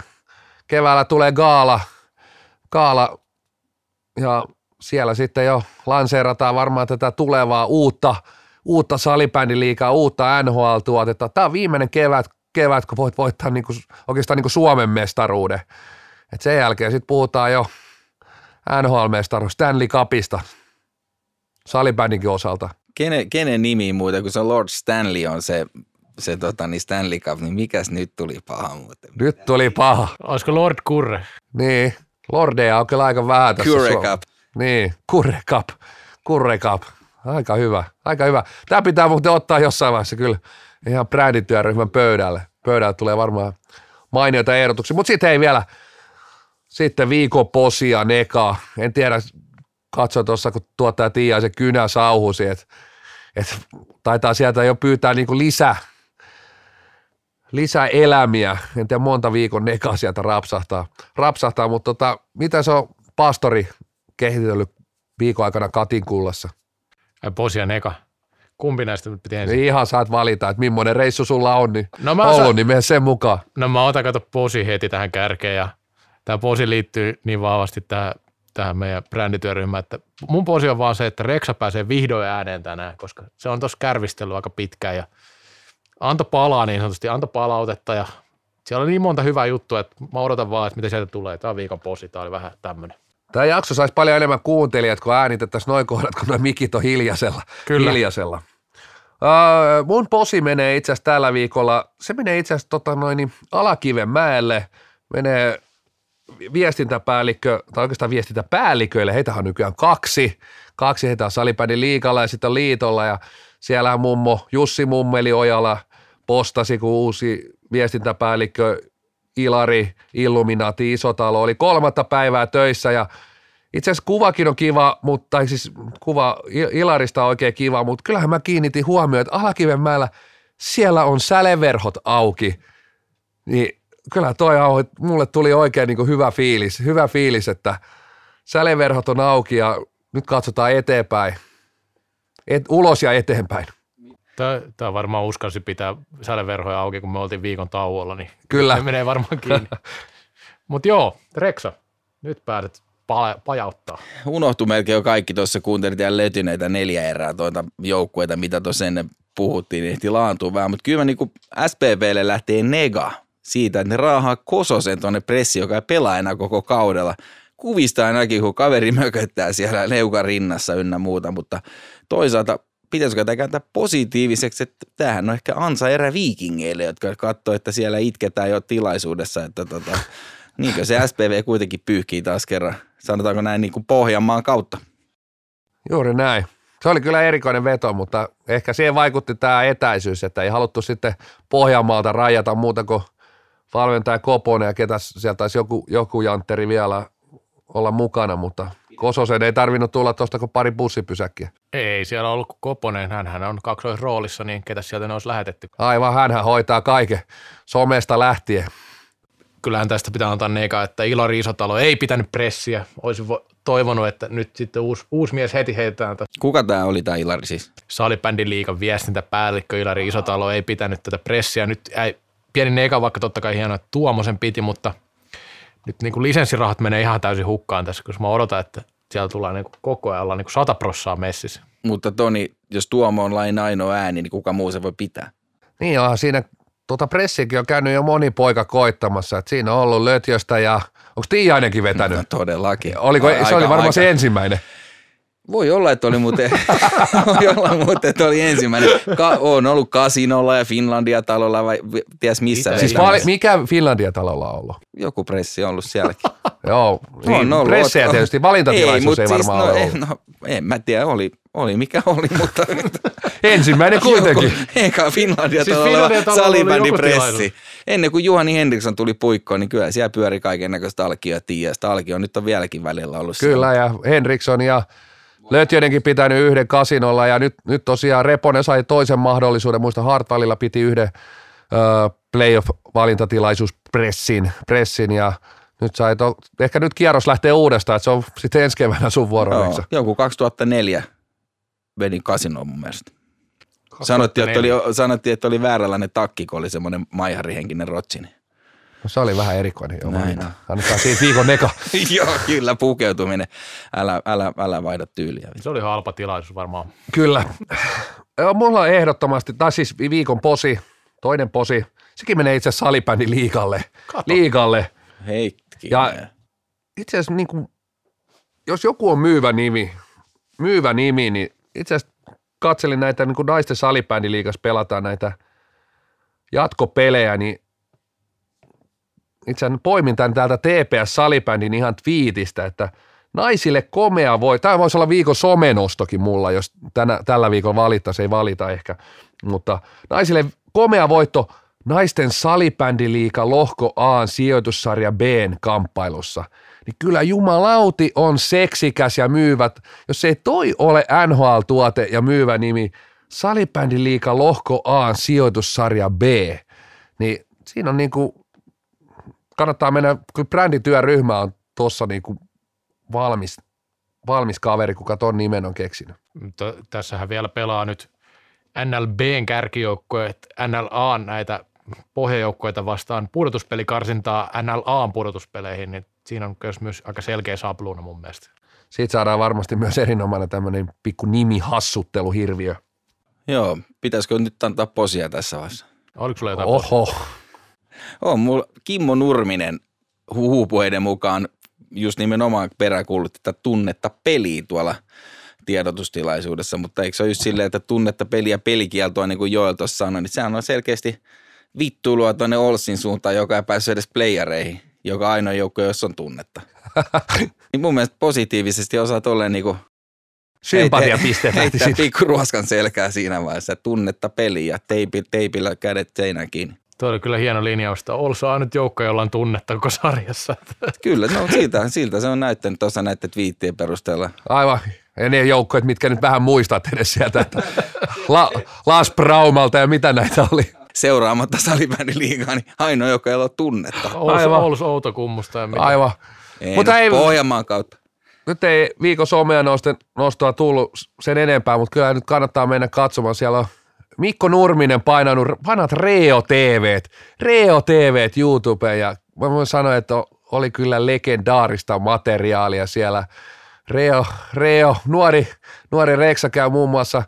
keväällä tulee gaala ja siellä sitten jo lanseerataan varmaan tätä tulevaa uutta salibändiliigaa, uutta NHL-tuotetta. Tämä on viimeinen kevät kun voit voittaa niinku, oikeastaan niinku Suomen mestaruuden. Et sen jälkeen sitten puhutaan jo NHL-mestaruus, Stanley Cupista salibändinkin osalta. Kenen nimi muuten, kun se Lord Stanley on se Stanley Cup, niin mikäs nyt tuli paha muuten? Nyt tuli paha. Olisiko Lord Curre? Niin, Lordeja on kyllä aika vähän tässä. Curre Cup. Niin, Curre Cup. Aika hyvä. Tämä pitää muuten ottaa jossain vaiheessa kyllä ihan brändityöryhmän pöydälle. Pöydälle tulee varmaan mainioita ehdotuksia, mutta sitten ei vielä. Sitten viikon posia neka. En tiedä. Katso tuossa, kun tuottaja Tiiaisen kynä sauhusi, että taitaa sieltä jo pyytää niinku lisää elämiä. En tiedä, monta viikon nekaa sieltä rapsahtaa mutta mitä se on pastori kehitellyt viikon aikana Katin kullassa? Posia neka. Kumpi näistä nyt piti ensin? Ihan saat valita, että millainen reissu sulla on, niin no mä Oulu, niin mene sen mukaan. No mä otan kato posi heti tähän kärkeen ja tämä posi liittyy niin vahvasti tähän meidän brändityöryhmään, että mun posi on vaan se, että Reksa pääsee vihdoin ääneen tänään, koska se on tuossa kärvistellyt aika pitkään ja antoi palaa niin sanotusti, antoi palautetta ja siellä oli niin monta hyvää juttua, että mä odotan vaan, että mitä sieltä tulee. Tämä on viikon posi, tämä oli vähän tämmöinen. Tämä jakso saisi paljon enemmän kuuntelijat, kun äänitettäisiin noin kohdat, kun noin mikit on hiljaisella. Kyllä. Hiljaisella. Mun posi menee itse asiassa tällä viikolla, se menee itse asiassa Alakivenmäelle, menee viestintäpäällikkö, tai oikeastaan viestintäpäälliköille, heitähän on nykyään kaksi heitä on Salipädin liigalla ja sitten liitolla, ja siellä mummo Jussi Mummeli Ojala postasi, kun uusi viestintäpäällikkö Ilari Illuminati Isotalo oli 3. päivää töissä, ja itse asiassa kuvakin on kiva, mutta siis kuva Ilarista on oikein kiva, mutta kyllähän mä kiinnitin huomioon, että Alakivenmäellä siellä on säleverhot auki, niin kyllä toi mulle tuli oikein niin kuin hyvä fiilis, että säleverhot on auki ja nyt katsotaan eteenpäin, ulos ja eteenpäin. Tämä varmaan uskalsi pitää säleverhoja auki, kun me oltiin viikon tauolla, niin kyllä. Se menee varmaan kiinni. Mutta joo, Reksa, nyt pääset pajauttaa. Unohtui melkein jo kaikki tuossa, kuuntelit ja löytyi näitä 4 erää tuota joukkueita, mitä tuossa ennen puhuttiin, ehti laantua vähän, mutta kyllä niinku SPVlle lähtee nega siitä, että ne raahaa Kososen tuonne pressi, joka ei pelaa enää koko kaudella. Kuvista ainakin, kun kaveri mököttää siellä leukan rinnassa ynnä muuta, mutta toisaalta pitäisikö tämä kääntää positiiviseksi, että tämähän on ehkä ansaerä viikingeille, jotka katsoo, että siellä itketään jo tilaisuudessa, että niinkö se SPV kuitenkin pyyhkii taas kerran, sanotaanko näin niin kuin Pohjanmaan kautta. Juuri näin. Se oli kyllä erikoinen veto, mutta ehkä siihen vaikutti tämä etäisyys, että ei haluttu sitten Pohjanmaalta rajata muuta kuin valmentaja Koponen ja ketä sieltä taisi joku jantteri vielä olla mukana, mutta Kososen ei tarvinnut tulla tuosta kuin pari bussipysäkkiä. Ei siellä ollut kuin Koponen, hänhän on kaksoisroolissa, niin ketä sieltä ne olisi lähetetty. Aivan, hänhän hoitaa kaiken somesta lähtien. Kyllähän tästä pitää antaa neka, että Ilari Isotalo ei pitänyt pressiä. Olisin toivonut, että nyt sitten uusi mies heti heitetään. Kuka tämä oli tämä Ilari siis? Salibändin liigan viestintäpäällikkö Ilari Isotalo ei pitänyt tätä pressiä. Nyt pieni neka, vaikka totta kai hienoa, että Tuomosen piti, mutta nyt niin lisenssirahat menee ihan täysin hukkaan tässä, koska mä odotan, että siellä tullaan niin koko ajan ollaan niin 100% messissä. Mutta Toni, jos Tuomo on lain ainoa ääni, niin kuka muu se voi pitää? Niin onhan siinä, pressiäkin on käynyt jo moni poika koittamassa, että siinä on ollut Lötjöstä ja onko Tiiainenkin vetänyt? No, todellakin. Se oli varmaan se ensimmäinen. Voi olla, että oli muuten, oli ensimmäinen. On ollut Kasinolla ja Finlandia-talolla vai ties missä. Siis mikä Finlandia-talolla on ollut? Joku pressi on ollut sielläkin. Joo, niin, pressejä tietysti. Valintatilaisuus ei varmaan ollut. No, en mä tiedä, oli mikä oli, mutta ensimmäinen kuitenkin. Eikä Finlandia-talolla salibändipressi. Ennen kuin Juhani Henriksson tuli puikkoon, niin kyllä siellä pyöri kaikennäköistä alkiotiasta. Alkio nyt on vieläkin välillä ollut. Kyllä, ja Henriksson ja Lötjödenkin pitänyt yhden Kasinolla, ja nyt tosiaan Reponen sai toisen mahdollisuuden. Muista Hartwallilla piti yhden playoff-valintatilaisuuspressin, ja nyt sai ehkä nyt kierros lähtee uudestaan, että se on sitten ensi keväänä sun vuoroon. Joku 2004 meni Kasinoon mun mielestä. Sanottiin, että oli vääränlainen takki, kun oli semmoinen maiharihenkinen rotsini. No, se oli vähän erikoinen. Annetaan siitä viikon neka. Joo, kyllä, pukeutuminen. Älä vaihda tyyliä. Se oli halpa tilaisuus varmaan. Kyllä. Mulla on ehdottomasti, tai siis viikon posi, toinen posi. Sekin menee itse asiassa salibändin liigalle. Heikki. Ja itse asiassa, niin kuin, jos joku on myyvä nimi, niin itse asiassa katselin näitä, niin kuin naisten salibändin liigassa pelataan näitä jatkopelejä, niin itse asiassa poimin tämän täältä TPS-salibändin ihan twiitistä, että naisille komea voi, tämä voisi olla viikon somenostokin mulla, jos tällä viikolla valittaisiin, ei valita ehkä, mutta naisille komea voitto naisten salibändiliiga lohko A:n sijoitussarja B:n kamppailussa. Niin kyllä jumalauti on seksikäs ja myyvät, jos ei toi ole NHL-tuote ja myyvä nimi, salibändiliiga lohko A:n sijoitussarja B, niin siinä on niinku kannattaa mennä, kyllä brändityöryhmä on tuossa niinku valmis kaveri, kuka ton nimen on keksinyt. Tässähän vielä pelaa nyt NLBn kärkijoukkoja, NLAn näitä pohjajoukkoita vastaan pudotuspelikarsintaa NLAn pudotuspeleihin, niin siinä on myös aika selkeä sapluuna mun mielestä. Siitä saadaan varmasti myös erinomainen tämmöinen pikku nimihassutteluhirviö. Joo, pitäisikö nyt antaa posia tässä vaiheessa? Oliko sulla jotain posia? On mulla Kimmo Nurminen huhupuheiden mukaan just nimenomaan peräkuulutti tätä tunnetta peliä tuolla tiedotustilaisuudessa, mutta eikö se ole just silleen, että tunnetta peliä pelikieltoa, niin kuin Joel tuossa sanoi, niin sehän on selkeästi vittuilua tuonne Olsin suuntaan, joka ei päässyt edes playereihin, joka ainoa joukko, jossa on tunnetta. Niin mun mielestä positiivisesti osaa tolleen niinku sympatiapisteet heittää pikku ruoskan selkää siinä vaiheessa, tunnetta peliä, teipillä kädet seinään kiinni. Tuo oli kyllä hieno linjausta. Olsa on nyt joukko, jolla on tunnetta koko sarjassa. Kyllä, no, siltä se on näyttänyt tuossa näiden twiittien perusteella. Aivan. Ja ne joukkoja, mitkä nyt vähän muistat edes sieltä, että Las Braumalta ja mitä näitä oli. Seuraamatta salibändyliigaa, niin ainoa, joka ei ole tunnetta. Oulus Outokummusta ja mitä. Aivan. Ei, mutta ei, Pohjanmaan kautta. Nyt ei viikon somea nostoa tullut sen enempää, mutta kyllä nyt kannattaa mennä katsomaan. Siellä on Mikko Nurminen painanut vanhat Reo TV:t YouTubeen, ja mä voin sanoa, että oli kyllä legendaarista materiaalia siellä. Reo, nuori Reksa käy muun muassa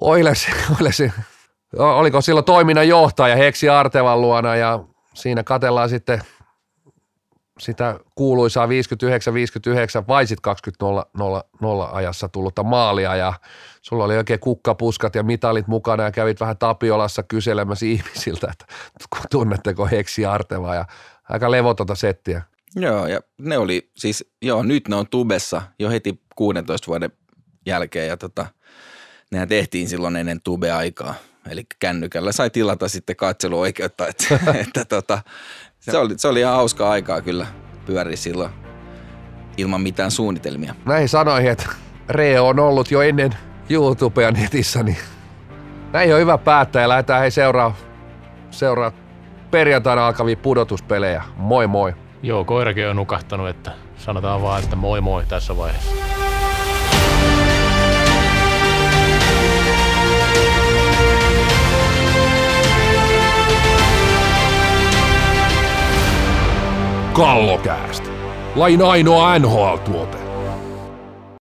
Oilersin, oliko silloin toiminnanjohtaja Heksi Artevan luona, ja siinä katsellaan sitten sitä kuuluisaa 59-59 vai sit 20-0 ajassa tullutta maalia, ja sulla oli oikein kukkapuskat ja mitalit mukana, ja kävit vähän Tapiolassa kyselemässä ihmisiltä, että tunnetteko Heksi Artevaa, ja aika levotonta settiä. Joo, ja ne oli siis, nyt ne on tubessa jo heti 16 vuoden jälkeen, ja nehän tehtiin silloin ennen tube-aikaa, eli kännykällä sai tilata sitten katseluoikeutta, että Se oli ihan hauskaa aikaa kyllä, pyöri silloin ilman mitään suunnitelmia. Näihin sanoihin, että Reo on ollut jo ennen YouTubea netissä, niin näihin on hyvä päättää, ja lähdetään hei seuraa perjantaina alkavia pudotuspelejä. Moi moi! Joo, koirakin on nukahtanut, että sanotaan vaan, että moi moi tässä vaiheessa. Kallocast. Lain ainoa NHL-tuote.